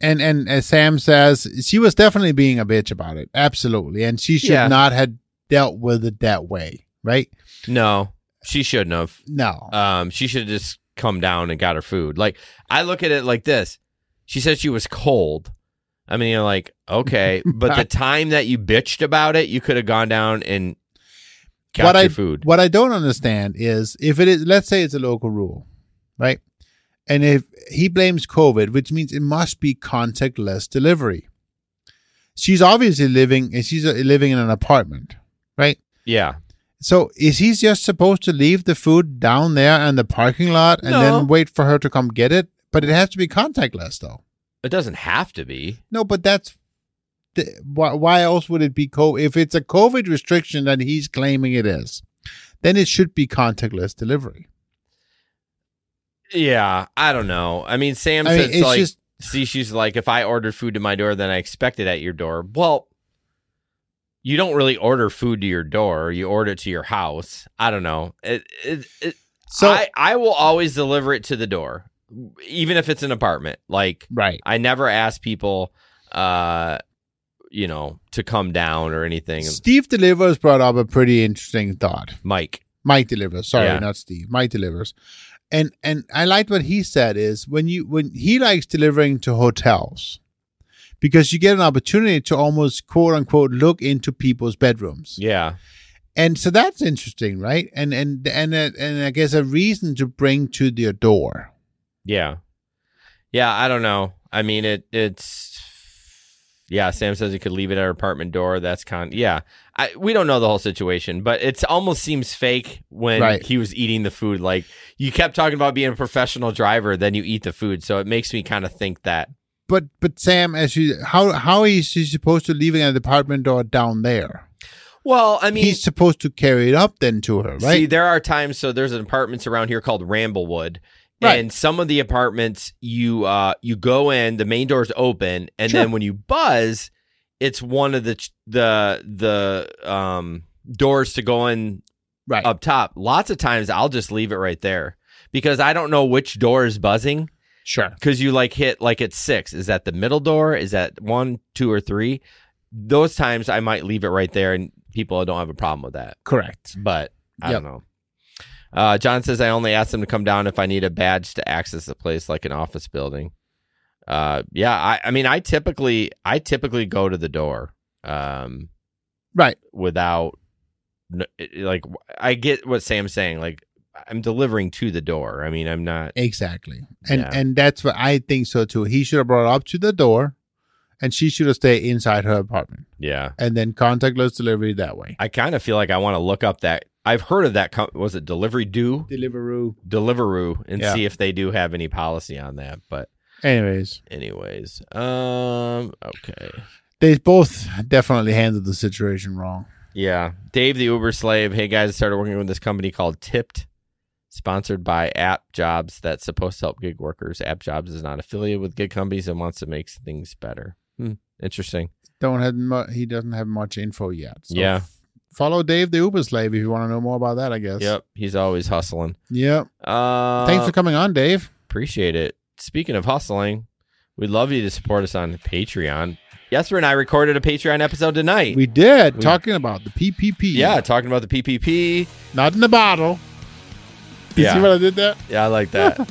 And as Sam says, she was definitely being a bitch about it. Absolutely. And she should not have dealt with it that way, right? No, she shouldn't have. No. She should have just come down and got her food. Like, I look at it like this. She said she was cold. I mean, you're like, okay. But the time that you bitched about it, you could have gone down and got your food. What I don't understand is if it is, let's say it's a local rule, right? And if he blames COVID, which means it must be contactless delivery. She's obviously living in an apartment, right? Yeah. So is he just supposed to leave the food down there in the parking lot and then wait for her to come get it? But it has to be contactless, though. It doesn't have to be. No, but that's why else would it be if it's a COVID restriction that he's claiming it is, then it should be contactless delivery. Yeah, I don't know. I mean, she's like, if I ordered food to my door, then I expect it at your door. Well, you don't really order food to your door. You order it to your house. I don't know. I will always deliver it to the door, even if it's an apartment. Like, right. I never ask people, to come down or anything. Steve Delivers brought up a pretty interesting thought. Mike Delivers. Sorry, not Steve. Mike Delivers. And I liked what he said is when he likes delivering to hotels because you get an opportunity to almost quote unquote look into people's bedrooms. Yeah. And so that's interesting, right? And I guess a reason to bring to their door. Yeah. Yeah, I don't know. I mean it's yeah, Sam says he could leave it at her apartment door. That's we don't know the whole situation, but it almost seems fake when he was eating the food. Like, you kept talking about being a professional driver, then you eat the food. So it makes me kind of think that. But Sam, how is he supposed to leave it at the apartment door down there? Well, I mean... he's supposed to carry it up then to her, right? See, there are times... So there's apartments around here called Ramblewood. Right. And some of the apartments, you go in, the main door's open, and then when you buzz... it's one of the doors to go in up top. Lots of times I'll just leave it right there because I don't know which door is buzzing. Sure. Because you hit at 6. Is that the middle door? Is that 1, 2, or 3? Those times I might leave it right there and people don't have a problem with that. Correct. But I don't know. John says I only ask them to come down if I need a badge to access the place like an office building. I typically go to the door, without, like, I get what Sam's saying, like, I'm delivering to the door. I mean, I'm not. Exactly. And that's what I think so too. He should have brought up to the door and she should have stayed inside her apartment. Yeah. And then contactless delivery that way. I kind of feel like I want to look up that. I've heard of that. Was it Deliveroo and see if they do have any policy on that, but. Anyways. Okay. They both definitely handled the situation wrong. Yeah. Dave, the Uber slave. Hey, guys, I started working with this company called Tipped, sponsored by App Jobs that's supposed to help gig workers. App Jobs is not affiliated with gig companies and wants to make things better. Interesting. He doesn't have much info yet. So yeah. Follow Dave, the Uber slave, if you want to know more about that, I guess. Yep. He's always hustling. Yep. Thanks for coming on, Dave. Appreciate it. Speaking of hustling, we'd love you to support us on Patreon. Jesper and I recorded a Patreon episode tonight. We did, talking about the PPP. Yeah, talking about the PPP. Not in the bottle. You see what I did there? Yeah, I like that.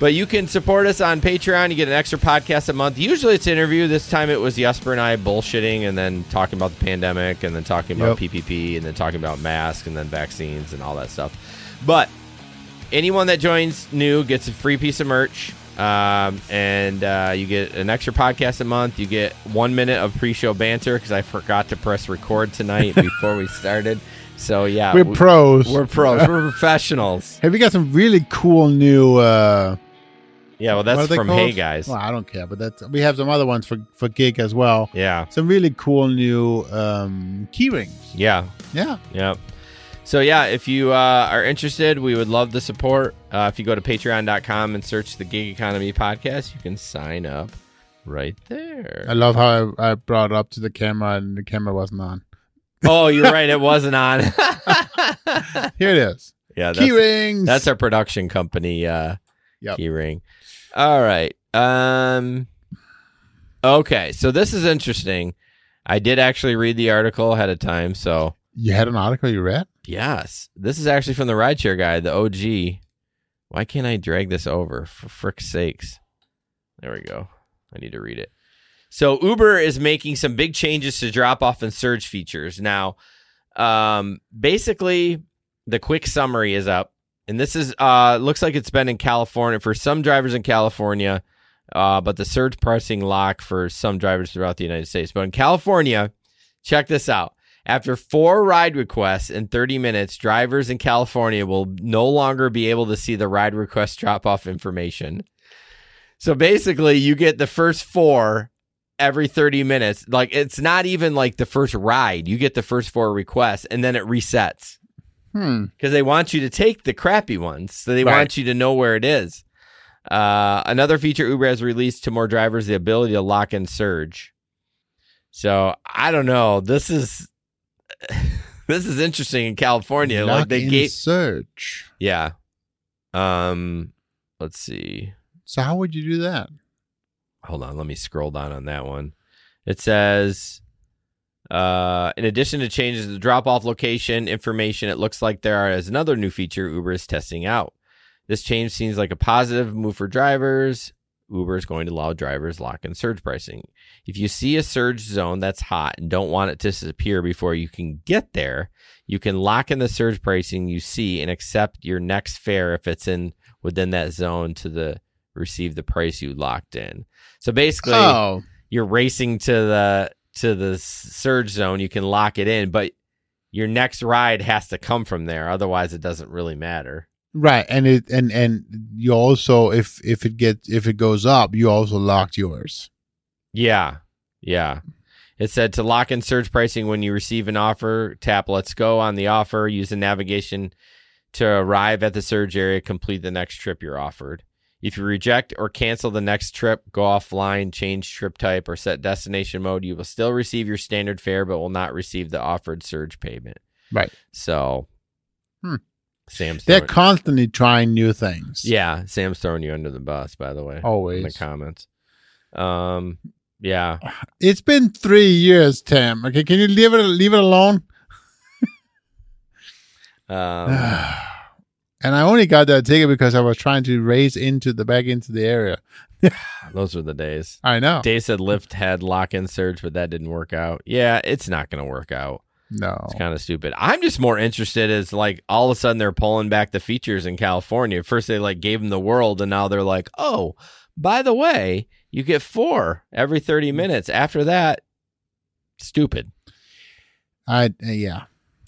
But you can support us on Patreon. You get an extra podcast a month. Usually it's an interview. This time it was Jesper and I bullshitting and then talking about the pandemic and then talking about PPP and then talking about masks and then vaccines and all that stuff. But anyone that joins new gets a free piece of merch. And you get an extra podcast a month. You get 1 minute of pre-show banter because I forgot to press record tonight before we started. So yeah, we're pros. We're pros. We're professionals. Have you got some really cool new? Yeah, well, that's from Hey Guys. Well, I don't care, but we have some other ones for Gig as well. Yeah, some really cool new key rings. Yeah. So, yeah, if you are interested, we would love the support. If you go to patreon.com and search the Gig Economy Podcast, you can sign up right there. I love how I brought it up to the camera and the camera wasn't on. Oh, you're right. It wasn't on. Here it is. Yeah, key rings. That's our production company key ring. All right. Okay. So this is interesting. I did actually read the article ahead of time, so. You had an article you read? Yes. This is actually from the Rideshare Guy, the OG. Why can't I drag this over? For frick's sakes. There we go. I need to read it. So Uber is making some big changes to drop-off and surge features. Now, basically, the quick summary is up. And this is looks like it's been in California for some drivers in California, but the surge pricing lock for some drivers throughout the United States. But in California, check this out. After 4 ride requests in 30 minutes, drivers in California will no longer be able to see the ride request drop-off information. So basically, you get the first 4 every 30 minutes. Like, it's not even like the first ride. You get the first 4 requests, and then it resets. Because they want you to take the crappy ones, so they want you to know where it is. Another feature Uber has released to more drivers, the ability to lock and surge. So I don't know. This is interesting in California. Lock like they gave surge. Yeah. Let's see. So how would you do that? Hold on. Let me scroll down on that one. It says, in addition to changes to drop-off location information, it looks like there is another new feature Uber is testing out. This change seems like a positive move for drivers. Uber is going to allow drivers lock and surge pricing. If you see a surge zone that's hot and don't want it to disappear before you can get there, you can lock in the surge pricing you see and accept your next fare if it's in within that zone to the receive the price you locked in. So basically, you're racing to the surge zone. You can lock it in, but your next ride has to come from there. Otherwise, it doesn't really matter. Right, and it and you also if it goes up, you also locked yours. Yeah. It said to lock in surge pricing when you receive an offer, tap "Let's go" on the offer, use the navigation to arrive at the surge area, complete the next trip you're offered. If you reject or cancel the next trip, go offline, change trip type, or set destination mode, you will still receive your standard fare, but will not receive the offered surge payment. Right. So. They're constantly trying new things. Yeah, Sam's throwing you under the bus, by the way. Always. In the comments. Yeah. It's been 3 years, Tim. Okay, can you leave it alone? And I only got that ticket because I was trying to race back into the area. Those were the days. I know. Dave said Lyft had lock-in surge, but that didn't work out. Yeah, it's not going to work out. No. It's kind of stupid. I'm just more interested as like all of a sudden they're pulling back the features in California. First they like gave them the world and now they're like, oh, by the way, you get 4 every 30 minutes. After that, stupid. Yeah.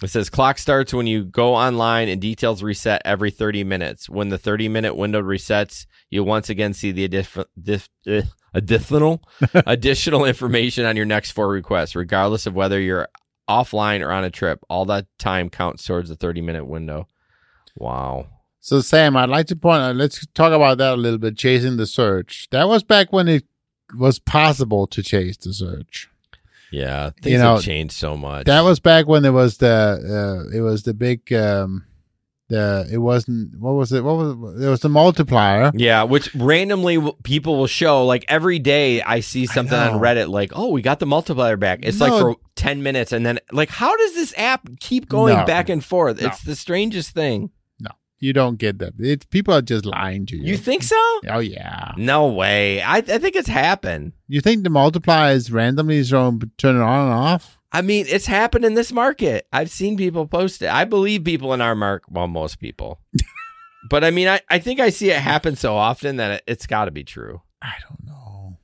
It says clock starts when you go online and details reset every 30 minutes. When the 30-minute window resets, you'll once again see the additional information on your next 4 requests, regardless of whether you're offline or on a trip. All that time counts towards the 30-minute window. Wow. So, Sam, I'd like to point out, let's talk about that a little bit, chasing the surge. That was back when it was possible to chase the surge. Yeah, things have changed so much. That was back when there was there was the multiplier. Yeah, which randomly people will show. Like every day I see something on Reddit like, oh, we got the multiplier back. It's like for 10 minutes. And then like, how does this app keep going back and forth? No. It's the strangest thing. No, you don't get that. People are just lying to you. You think so? Oh, yeah. No way. I think it's happened. You think the multiplier is randomly turn it on and off? I mean, it's happened in this market. I've seen people post it. I believe people in our market. Well, most people. But I mean, I think I see it happen so often that it's got to be true. I don't know.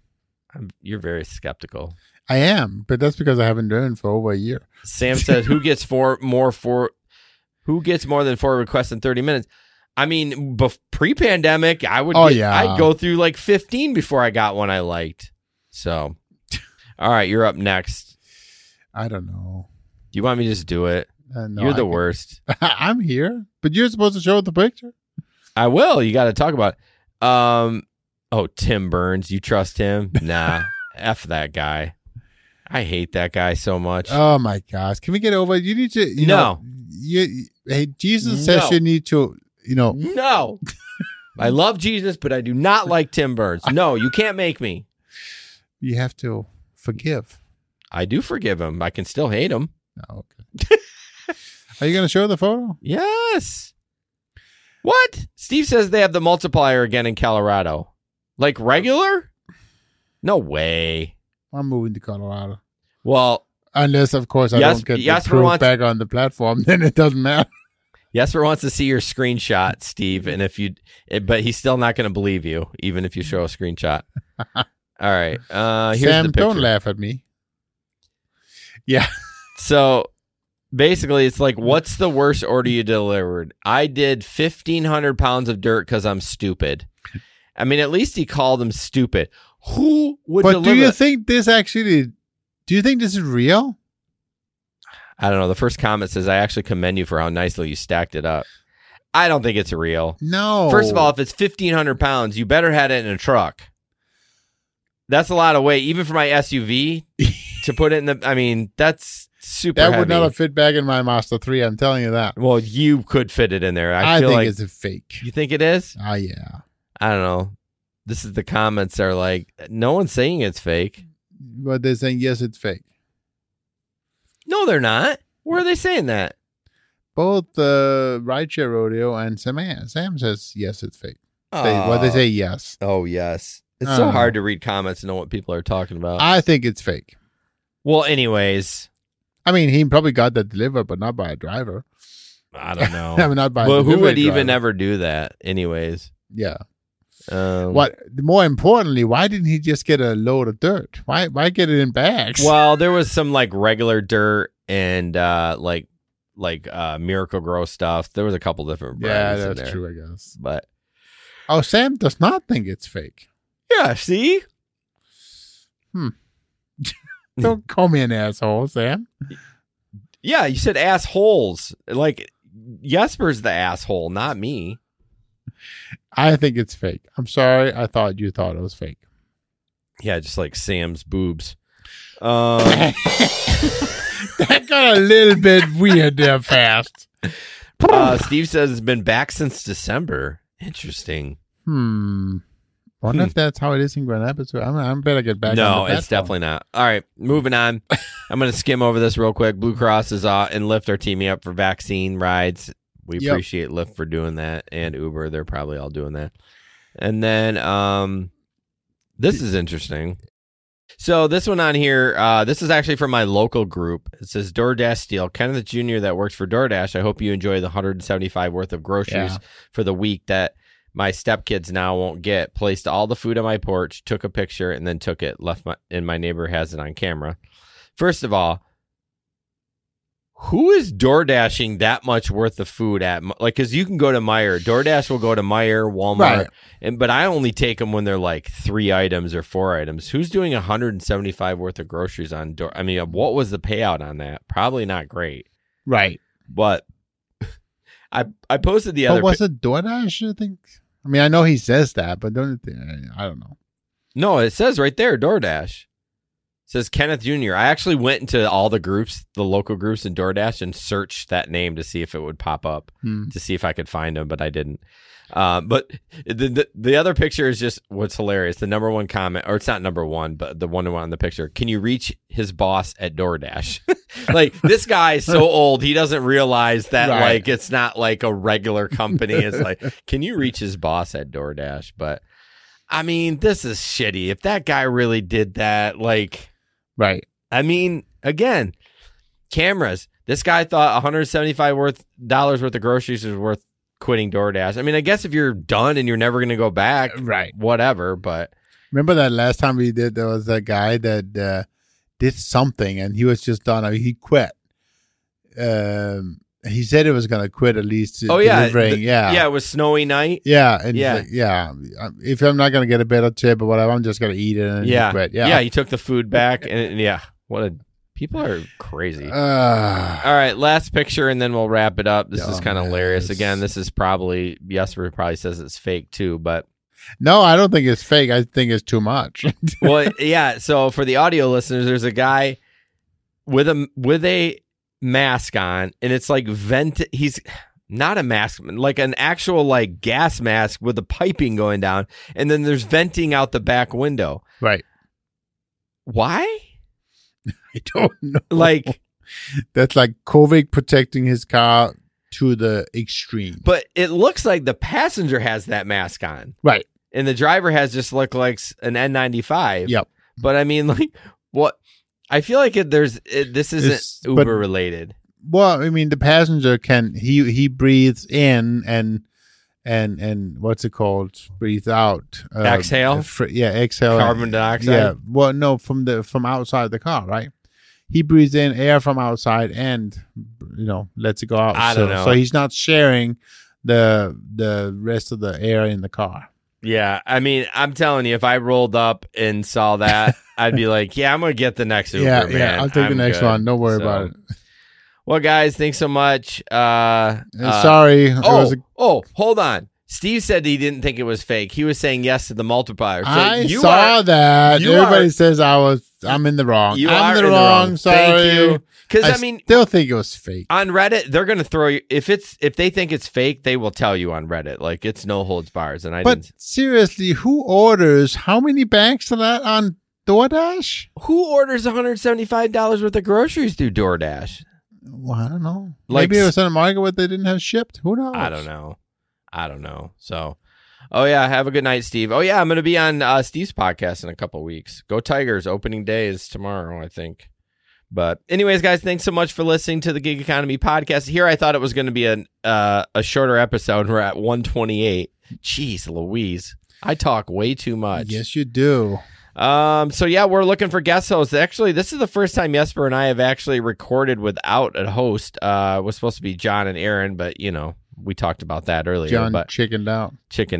You're very skeptical. I am, but that's because I haven't done it for over a year. Sam said, "Who gets more than 4 requests in 30 minutes?" I mean, pre-pandemic, I would. I'd go through like 15 before I got one I liked. So, all right, you're up next. I don't know. Do you want me to just do it? No, you're the worst. I'm here, but you're supposed to show the picture. I will. You got to talk about it. Tim Burns. You trust him? Nah. F that guy. I hate that guy so much. Oh, my gosh. Can we get over it? You need to. Jesus says you need to, No. I love Jesus, but I do not like Tim Burns. No, you can't make me. You have to forgive. I do forgive him. I can still hate him. Oh, okay. Are you going to show the photo? Yes. What? Steve says they have the multiplier again in Colorado. Like regular? No way. I'm moving to Colorado. Well. Unless, of course, I don't get the proof back on the platform. Then it doesn't matter. Jesper wants to see your screenshot, Steve. And but he's still not going to believe you, even if you show a screenshot. All right. Here's Sam, the picture. Don't laugh at me. Yeah. So basically, it's like, what's the worst order you delivered? I did 1,500 pounds of dirt because I'm stupid. I mean, at least he called them stupid. Who would deliver? But do you think this actually... Do you think this is real? I don't know. The first comment says, I actually commend you for how nicely you stacked it up. I don't think it's real. No. First of all, if it's 1,500 pounds, you better had it in a truck. That's a lot of weight. Even for my SUV, to put it in the... I mean, that's... Super that heavy. Would not have fit back in my Mazda 3. I'm telling you that. Well, you could fit it in there. I feel think like it's a fake. You think it is? Oh, yeah. I don't know. This is the comments are like, no one's saying it's fake. But they're saying, yes, it's fake. No, they're not. Where are they saying that? Both Rideshare Rodeo and Sam says, yes, it's fake. Oh. They say yes. Oh, yes. It's so hard to read comments and know what people are talking about. I think it's fake. Well, anyways... I mean, he probably got that delivered, but not by a driver. I don't know. I mean, not by. Well, who would even ever do that, anyways? Yeah. What? More importantly, why didn't he just get a load of dirt? Why get it in bags? Well, there was some like regular dirt and like Miracle-Gro stuff. There was a couple different brands. Yeah, that's in there. True, I guess. But Sam does not think it's fake. Yeah. See. Don't call me an asshole, Sam. Yeah, you said assholes. Like, Jesper's the asshole, not me. I think it's fake. I'm sorry. I thought you thought it was fake. Yeah, just like Sam's boobs. That got a little bit weird there fast. Steve says it's been back since December. Interesting. Wonder if that's how it is in Grand Rapids. I'm better get back. No, it's definitely not. All right, moving on. I'm going to skim over this real quick. Blue Cross and Lyft are teaming up for vaccine rides. We appreciate Lyft for doing that, and Uber. They're probably all doing that. And then this is interesting. So this one on here, this is actually from my local group. It says DoorDash Steele, Kenneth Jr. that works for DoorDash. I hope you enjoy the $175 worth of groceries for the week that my stepkids now won't get. Placed all the food on my porch, took a picture, and then took it, and my neighbor has it on camera. First of all, who is DoorDashing that much worth of food at? Like, because you can go to Meijer. DoorDash will go to Meijer, Walmart, but I only take them when they're like 3 items or 4 items. Who's doing $175 worth of groceries on DoorDash? I mean, what was the payout on that? Probably not great. Right. But... I posted the other... But was it DoorDash, I think? I mean, I know he says that, but I don't know. No, it says right there, DoorDash. It says Kenneth Jr. I actually went into all the groups, the local groups in DoorDash, and searched that name to see if it would pop up, to see if I could find him, but I didn't. But the other picture is just what's hilarious. The number one comment, or it's not number one, but the one on the picture. Can you reach his boss at DoorDash? Like, this guy is so old, he doesn't realize that like it's not like a regular company. It's like, can you reach his boss at DoorDash? But I mean, this is shitty. If that guy really did that, like, I mean, again, cameras. This guy thought $175 dollars worth of groceries was worth quitting DoorDash. I mean, I guess if you're done and you're never going to go back, whatever, but... Remember that last time we did, there was a guy that did something and he was just done. I mean, he quit. He said he was going to quit at least. Yeah, it was snowy night. Yeah. And yeah. Like, yeah. If I'm not going to get a better tip or whatever, I'm just going to eat it and quit. Yeah. Yeah, he took the food back and what a... People are crazy. All right, last picture, and then we'll wrap it up. This is kind of hilarious. Again, this is probably, Jesper probably says it's fake too, but... No, I don't think it's fake. I think it's too much. Well, yeah, so for the audio listeners, there's a guy with a mask on, and it's like he's not a mask, like an actual like gas mask with the piping going down, and then there's venting out the back window. Right. Why? I don't know. Like, that's like COVID protecting his car to the extreme. But it looks like the passenger has that mask on. Right. And the driver has just looked like an N95. Yep. But I mean, like, what? I feel like this isn't Uber related. Well, I mean, the passenger he breathes in and what's it called? Breathe out. Exhale. Exhale. Carbon dioxide. Yeah. Well, no, from outside the car, right? he breathes in air from outside and, you know, lets it go out. I don't know. So he's not sharing the rest of the air in the car. Yeah. I mean, I'm telling you, if I rolled up and saw that, I'd be like, yeah, I'm going to get the next Uber, man. Yeah, I'll take the next one. Don't worry about it. Well, guys, thanks so much. Sorry. Hold on. Steve said he didn't think it was fake. He was saying yes to the multiplier. So I saw that. Everybody says I'm in the wrong. I'm in the wrong. Sorry. Thank you. Because I still think it was fake. On Reddit, they're going to throw you. If they think it's fake, they will tell you on Reddit. Like, it's no holds bars. But seriously, who orders how many bags of that on DoorDash? Who orders $175 worth of groceries through DoorDash? Well, I don't know. Like, maybe it was in a market where they didn't have shipped. Who knows? I don't know. So, have a good night, Steve. Oh, yeah, I'm going to be on Steve's podcast in a couple weeks. Go Tigers. Opening day is tomorrow, I think. But anyways, guys, thanks so much for listening to the Gig Economy podcast. Here, I thought it was going to be a shorter episode. We're at 128. Jeez Louise. I talk way too much. Yes, you do. We're looking for guest hosts. Actually, this is the first time Jesper and I have actually recorded without a host. It was supposed to be John and Aaron, but, you know, we talked about that earlier. John chickened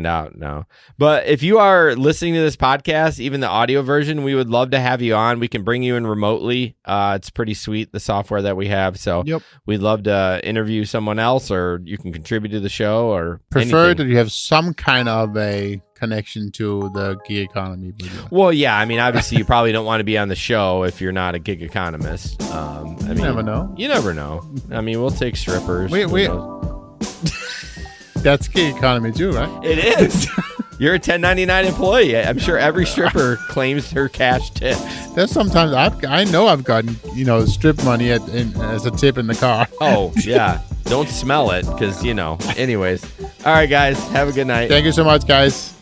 out now. But if you are listening to this podcast, even the audio version, we would love to have you on. We can bring you in remotely. It's pretty sweet, the software that we have. So We'd love to interview someone else, or you can contribute to the show, or prefer that you have some kind of a connection to the gig economy. Video. Well, yeah. I mean, obviously, you probably don't want to be on the show if you're not a gig economist. You never know. I mean, we'll take strippers. We That's gig economy too, right? It is. You're a 1099 employee. I'm sure every stripper claims her cash tip. There's sometimes I know I've gotten, you know, strip money as a tip in the car. Oh, yeah. Don't smell it because, you know. Anyways. All right, guys. Have a good night. Thank you so much, guys.